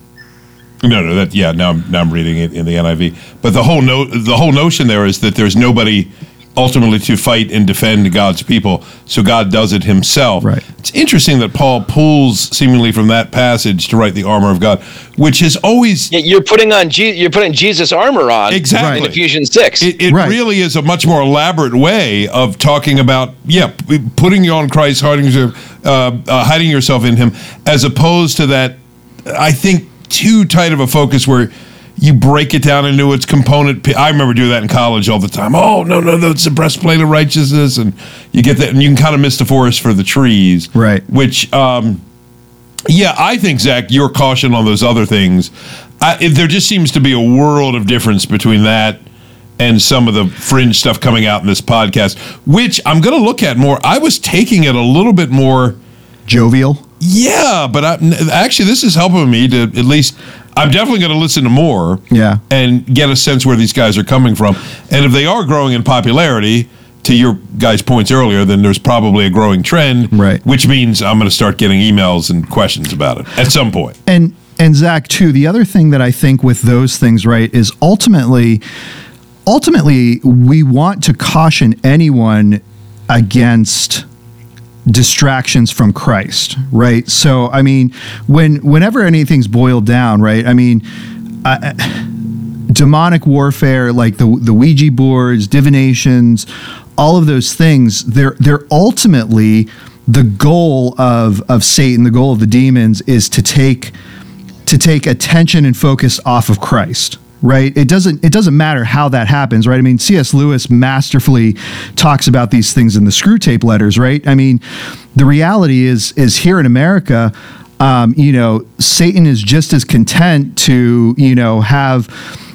No, no, that yeah. Now, I'm, now I'm reading it in the N I V. But the whole no, the whole notion there is that there's nobody ultimately to fight and defend God's people, so God does it Himself. Right. It's interesting that Paul pulls seemingly from that passage to write the armor of God, which is always yeah, you're putting on Je- you're putting Jesus' armor on. Exactly. In Ephesians six. It, it right. really is a much more elaborate way of talking about yeah, putting you on Christ, hiding yourself, uh, uh, hiding yourself in Him, as opposed to that. I think. Too tight of a focus where you break it down into its component. I remember doing that in college all the time. Oh, no, no, no, it's the breastplate of righteousness. And you get that, and you can kind of miss the forest for the trees. Right. Which, um, yeah, I think, Zach, your caution on those other things, I, it, there just seems to be a world of difference between that and some of the fringe stuff coming out in this podcast, which I'm going to look at more. I was taking it a little bit more jovial. Yeah, but I, actually, this is helping me to at least. I'm definitely going to listen to more. Yeah, and get a sense where these guys are coming from, and if they are growing in popularity, to your guys' points earlier, then there's probably a growing trend, right? Which means I'm going to start getting emails and questions about it at some point. And and Zach too. The other thing that I think with those things, right, is ultimately, ultimately, we want to caution anyone against distractions from Christ, right? So, I mean, when whenever anything's boiled down, right? I mean, uh, demonic warfare, like the the Ouija boards, divinations, all of those things, they're they're ultimately the goal of of Satan, the goal of the demons, is to take to take attention and focus off of Christ. Right. It doesn't it doesn't matter how that happens. Right. I mean, C S. Lewis masterfully talks about these things in the Screw Tape Letters. Right. I mean, the reality is, is here in America, um, you know, Satan is just as content to, you know, have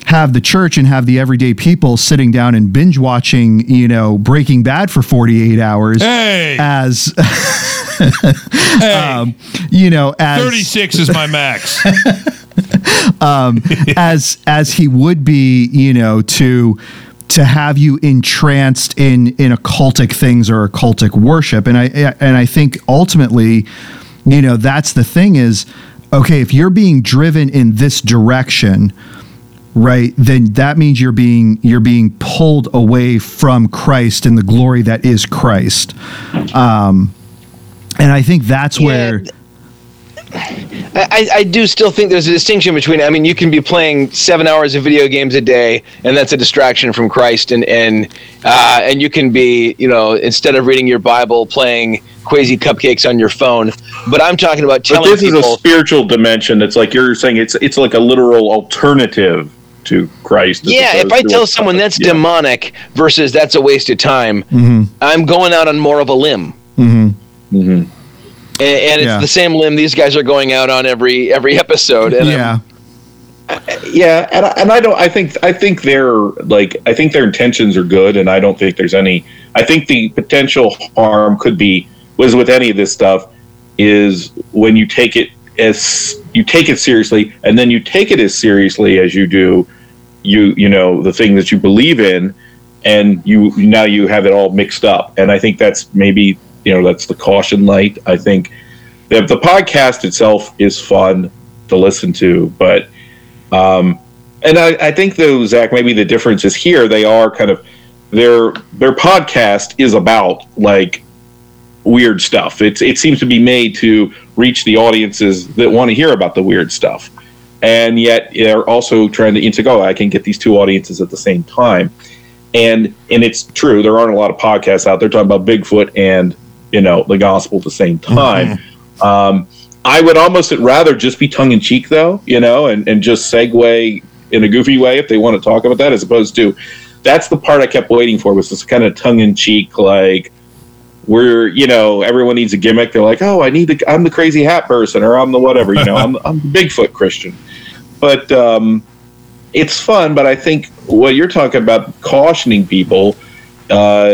have the church and have the everyday people sitting down and binge watching, you know, Breaking Bad for forty-eight hours. Hey. As hey. um, you know, as thirty-six is my max. um, as as he would be, you know, to to have you entranced in in occultic things or occultic worship, and I and I think ultimately, you know, that's the thing is, okay, if you're being driven in this direction, right, then that means you're being you're being pulled away from Christ and the glory that is Christ, um, and I think that's yeah. where. I, I do still think there's a distinction between, I mean, you can be playing seven hours of video games a day, and that's a distraction from Christ, and and uh, and you can be, you know, instead of reading your Bible, playing Quazy Cupcakes on your phone. But I'm talking about telling people... But this people, is a spiritual dimension. It's like you're saying it's it's like a literal alternative to Christ. Yeah, if I tell someone that's yeah. demonic versus that's a waste of time, mm-hmm. I'm going out on more of a limb. Mm-hmm. Mm-hmm. And, and it's yeah. the same limb these guys are going out on every every episode. And yeah, um, yeah, and I, and I don't. I think I think they're like I think their intentions are good, and I don't think there's any. I think the potential harm could be was with any of this stuff is when you take it as you take it seriously, and then you take it as seriously as you do you you know the thing that you believe in, and you now you have it all mixed up, and I think that's maybe. You know, that's the caution light. I think that the podcast itself is fun to listen to, but um, and I, I think though, Zach, maybe the difference is here. They are kind of their their podcast is about like weird stuff. It's it seems to be made to reach the audiences that want to hear about the weird stuff, and yet they're also trying to integrate. Oh, I can get these two audiences at the same time, and and it's true. There aren't a lot of podcasts out there talking about Bigfoot and you know, the gospel at the same time. Mm-hmm. Um, I would almost rather just be tongue-in-cheek, though, you know, and, and just segue in a goofy way if they want to talk about that, as opposed to, that's the part I kept waiting for, was this kind of tongue-in-cheek, like, we're, you know, everyone needs a gimmick. They're like, oh, I need the, I'm the crazy hat person, or I'm the whatever, you know, I'm, I'm the Bigfoot Christian. But um, it's fun, but I think what you're talking about, cautioning people, Uh,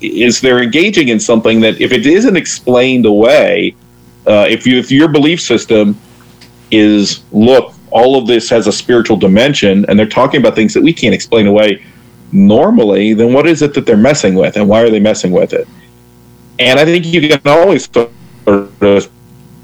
is they're engaging in something that if it isn't explained away, uh, if you if your belief system is, look, all of this has a spiritual dimension, and they're talking about things that we can't explain away normally, then what is it that they're messing with, and why are they messing with it? And I think you can always sort of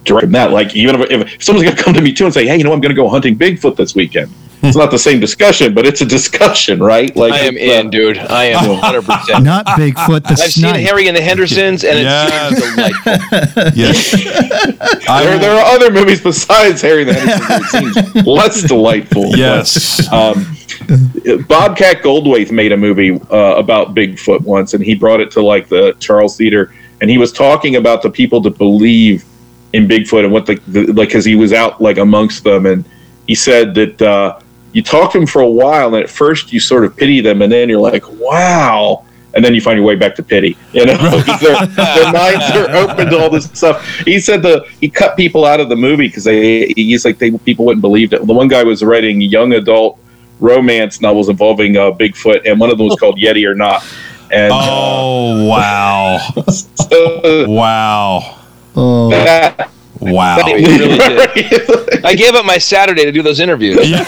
directed that. Like, even if, if someone's going to come to me too and say, hey, you know, I'm going to go hunting Bigfoot this weekend. It's not the same discussion, but it's a discussion, right? Like, I am in, uh, dude. I am one hundred percent. Not Bigfoot. The I've snipe. seen Harry and the Hendersons, and yes. It's delightful. Yes. there, there are other movies besides Harry and the Hendersons that seem less delightful. Yes. But, um, Bobcat Goldthwait made a movie uh, about Bigfoot once, and he brought it to like the Charles Theater, and he was talking about the people that believe in Bigfoot and what the, the like, because he was out like amongst them, and he said that uh, you talk to them for a while, and at first you sort of pity them, and then you're like, wow. And then you find your way back to pity, you know. their, their minds are open to all this stuff. He said the he cut people out of the movie because they he's like they people wouldn't believe it. The one guy was writing young adult romance novels involving uh, Bigfoot, and one of them was called Yeti or Not. And oh uh, wow, so, wow, oh. That, wow! That we really did. I gave up my Saturday to do those interviews. Yeah.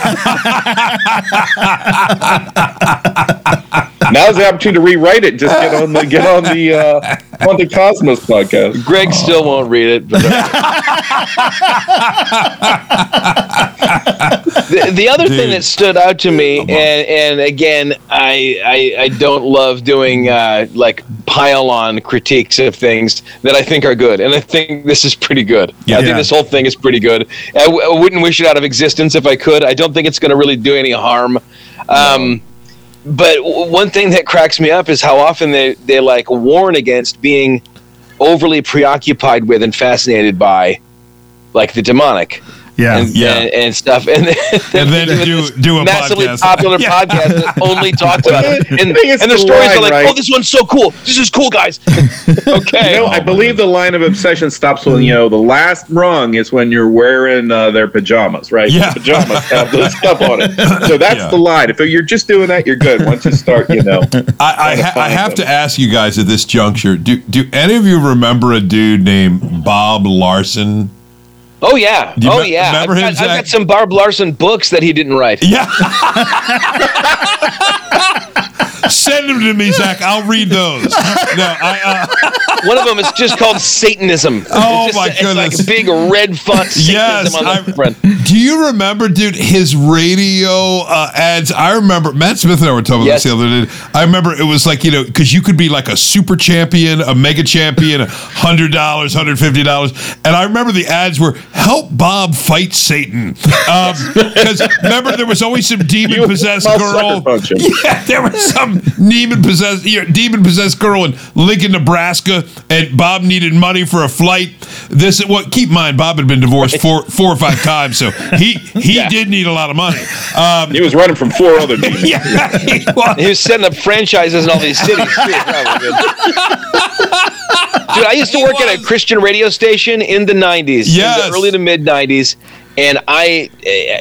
Now's the opportunity to rewrite it. Just get on the get on the uh, Haunted Cosmos podcast. Greg still won't read it. But the, the other Dude. thing that stood out to me, and and again, I I, I don't love doing uh, like pile on critiques of things that I think are good, and I think this is pretty good. Yeah, I think yeah. this whole thing is pretty good. I, w- I wouldn't wish it out of existence if I could. I don't think it's going to really do any harm. Um, no. But one thing that cracks me up is how often they, they like warn against being overly preoccupied with and fascinated by, like, the demonic, yeah, and, yeah. and, and stuff, and then, and then do, do, do a massively podcast. popular yeah. podcast that only talks about it. And, and their stories line, are like, right? "Oh, this one's so cool! This is cool, guys." Okay, you know, oh, I believe the line of obsession stops when you know the last rung is when you're wearing uh, their pajamas, right? Yeah, the pajamas have the stuff on it, so that's yeah. the line. If you're just doing that, you're good. Once you start, you know. I, I, ha- I have them. to ask you guys at this juncture: Do do any of you remember a dude named Bob Larson? Oh, yeah. Oh, me- yeah. I've got, I've got some Bob Larson books that he didn't write. Yeah. Send them to me, Zach. I'll read those. No, I, uh... One of them is just called Satanism. Oh, it's just, my it's goodness. It's like a big red font Satanism yes, on the front. Do you remember, dude, his radio uh, ads? I remember, Matt Smith and I were talking yes. about this the other day. I remember it was like, you know, because you could be like a super champion, a mega champion, one hundred dollars, one hundred fifty dollars. And I remember the ads were, help Bob fight Satan. Because um, remember, there was always some demon-possessed girl. Yeah, there was some demon possessed, you know, demon possessed girl in Lincoln, Nebraska, and Bob needed money for a flight. This what well, keep in mind, Bob had been divorced four, four or five times, so he he yeah. did need a lot of money. Um, he was running from four other demons. Yeah, he, was. he was setting up franchises in all these cities too. Dude, I used to he work was. at a Christian radio station in the nineties, yes. in the early to mid nineties. And I,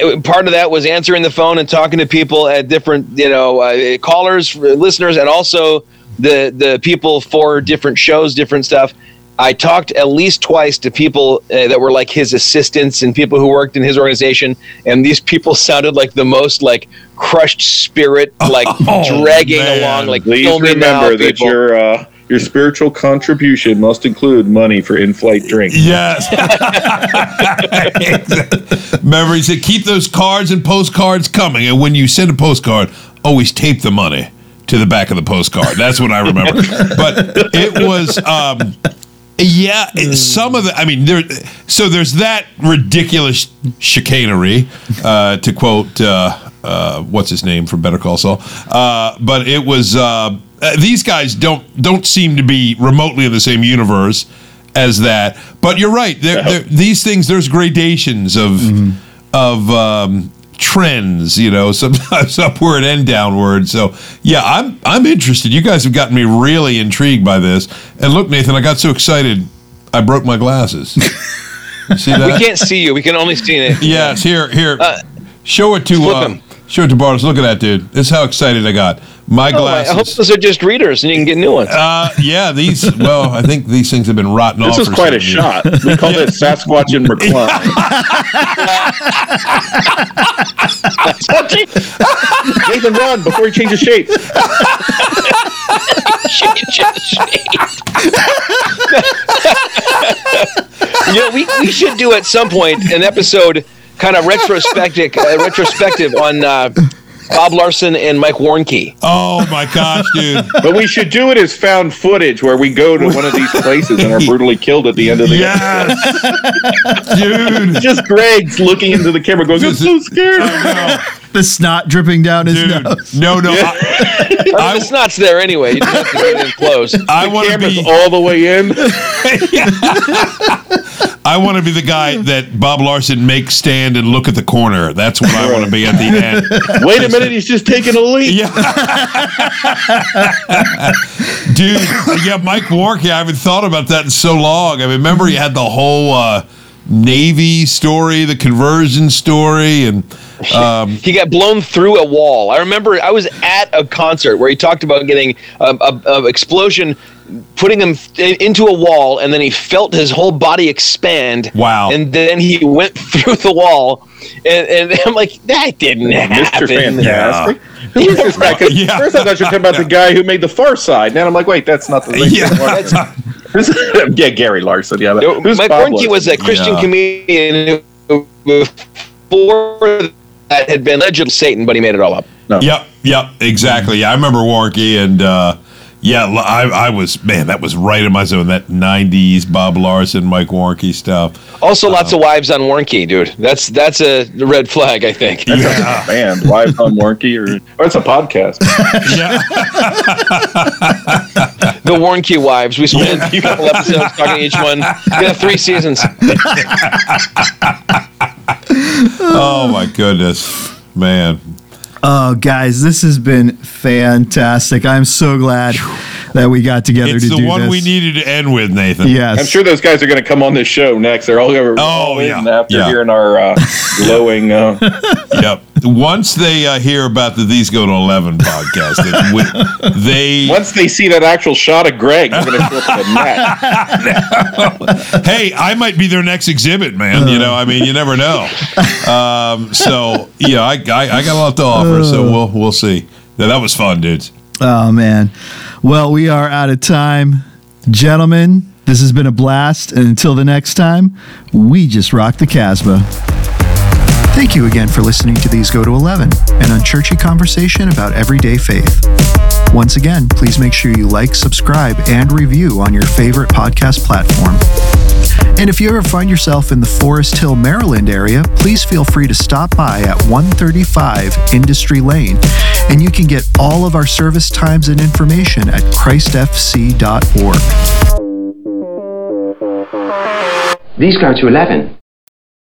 uh, part of that was answering the phone and talking to people at different, you know, uh, callers, listeners, and also the the people for different shows, different stuff. I talked at least twice to people uh, that were like his assistants and people who worked in his organization, and these people sounded like the most like crushed spirit, like oh, dragging man. along, like please remember that people. you're. Uh... Your spiritual contribution must include money for in-flight drinks. Yes. Remember, he said, keep those cards and postcards coming. And when you send a postcard, always tape the money to the back of the postcard. That's what I remember. But it was, um, yeah, it, some of the, I mean, there. so there's that ridiculous chicanery, uh, to quote, uh, uh, what's his name from Better Call Saul. Uh, but it was... Uh, Uh, these guys don't don't seem to be remotely in the same universe as that. But you're right. They're, they're, these things, there's gradations of mm-hmm. of um, trends, you know, sometimes upward and downward. So, yeah, I'm I'm interested. You guys have gotten me really intrigued by this. And look, Nathan, I got so excited, I broke my glasses. See that? We can't see you. We can only see it. Yes, here, here. Uh, show it to uh, show it to Bartles. Look at that, dude. This is how excited I got. My glasses. Oh, I hope those are just readers and you can get new ones. Uh, yeah, these, well, I think these things have been rotten this off. This is quite a years. shot. We call it Sasquatch and McClung. Nathan, run before he changes shape. Change shape. You know, we, we should do at some point an episode kind of retrospective uh, retrospective on uh, Bob Larson and Mike Warnke. Oh, my gosh, dude. But we should do it as found footage where we go to one of these places and are brutally killed at the end of the yes. episode. Dude. Just Greg's looking into the camera going, I'm so scared. Oh, no. The snot dripping down his dude. nose. No, no. Yeah. I, I mean, I, the snot's there anyway. You don't have to get in close. I the camera's be, all the way in. I want to be the guy that Bob Larson makes stand and look at the corner. That's what I want to be at the end. Wait a minute, he's just taking a leap. Yeah. Dude, yeah, Mike Warnke, I haven't thought about that in so long. I remember he had the whole uh, Navy story, the conversion story, and um, he got blown through a wall. I remember I was at a concert where he talked about getting an a, a explosion, putting him th- into a wall, and then he felt his whole body expand. Wow. And then he went through the wall, and, and I'm like, that didn't well, happen. Mister Fantastic. Yeah. Who is this guy? Yeah. First I thought you were talking about yeah. the guy who made The Far Side. Now I'm like, wait, that's not the thing. Yeah. That's, yeah, Gary Larson. Yeah, no, Mike Warnke was a Christian yeah. comedian who, before that, had been alleged Satan, but he made it all up. No. Yep, yep, exactly. Yeah, I remember Warnke, and uh, yeah, I, I was, man, that was right in my zone, that nineties Bob Larson, Mike Warnke stuff. Also, lots um, of wives on Warnke, dude. That's that's a red flag, I think. That's yeah. a band, wives on Warnke, or, or it's a podcast. Yeah. The Warnke wives. We spent yeah. a couple episodes talking to each one. We have three seasons. Oh, my goodness, man. Oh, guys, this has been fantastic. I'm so glad that we got together it's to do this. It's the one we needed to end with, Nathan. Yes. I'm sure those guys are going to come on this show next. They're all going to oh, yeah. after yeah. hearing our uh, glowing... Uh... Yep. Once they uh, hear about the These Go to Eleven podcast, they, we, they once they see that actual shot of Greg, they're going to flip the net. Hey, I might be their next exhibit, man. Uh, you know, I mean, you never know. Um, so yeah, I, I I got a lot to offer. Uh, so we'll we'll see. Yeah, that was fun, dudes. Oh man, well we are out of time, gentlemen. This has been a blast, and until the next time, we just rock the Casbah. Thank you again for listening to These Go to Eleven, an unchurchy conversation about everyday faith. Once again, please make sure you like, subscribe, and review on your favorite podcast platform. And if you ever find yourself in the Forest Hill, Maryland area, please feel free to stop by at one thirty-five Industry Lane, and you can get all of our service times and information at christ f c dot org. These Go to Eleven.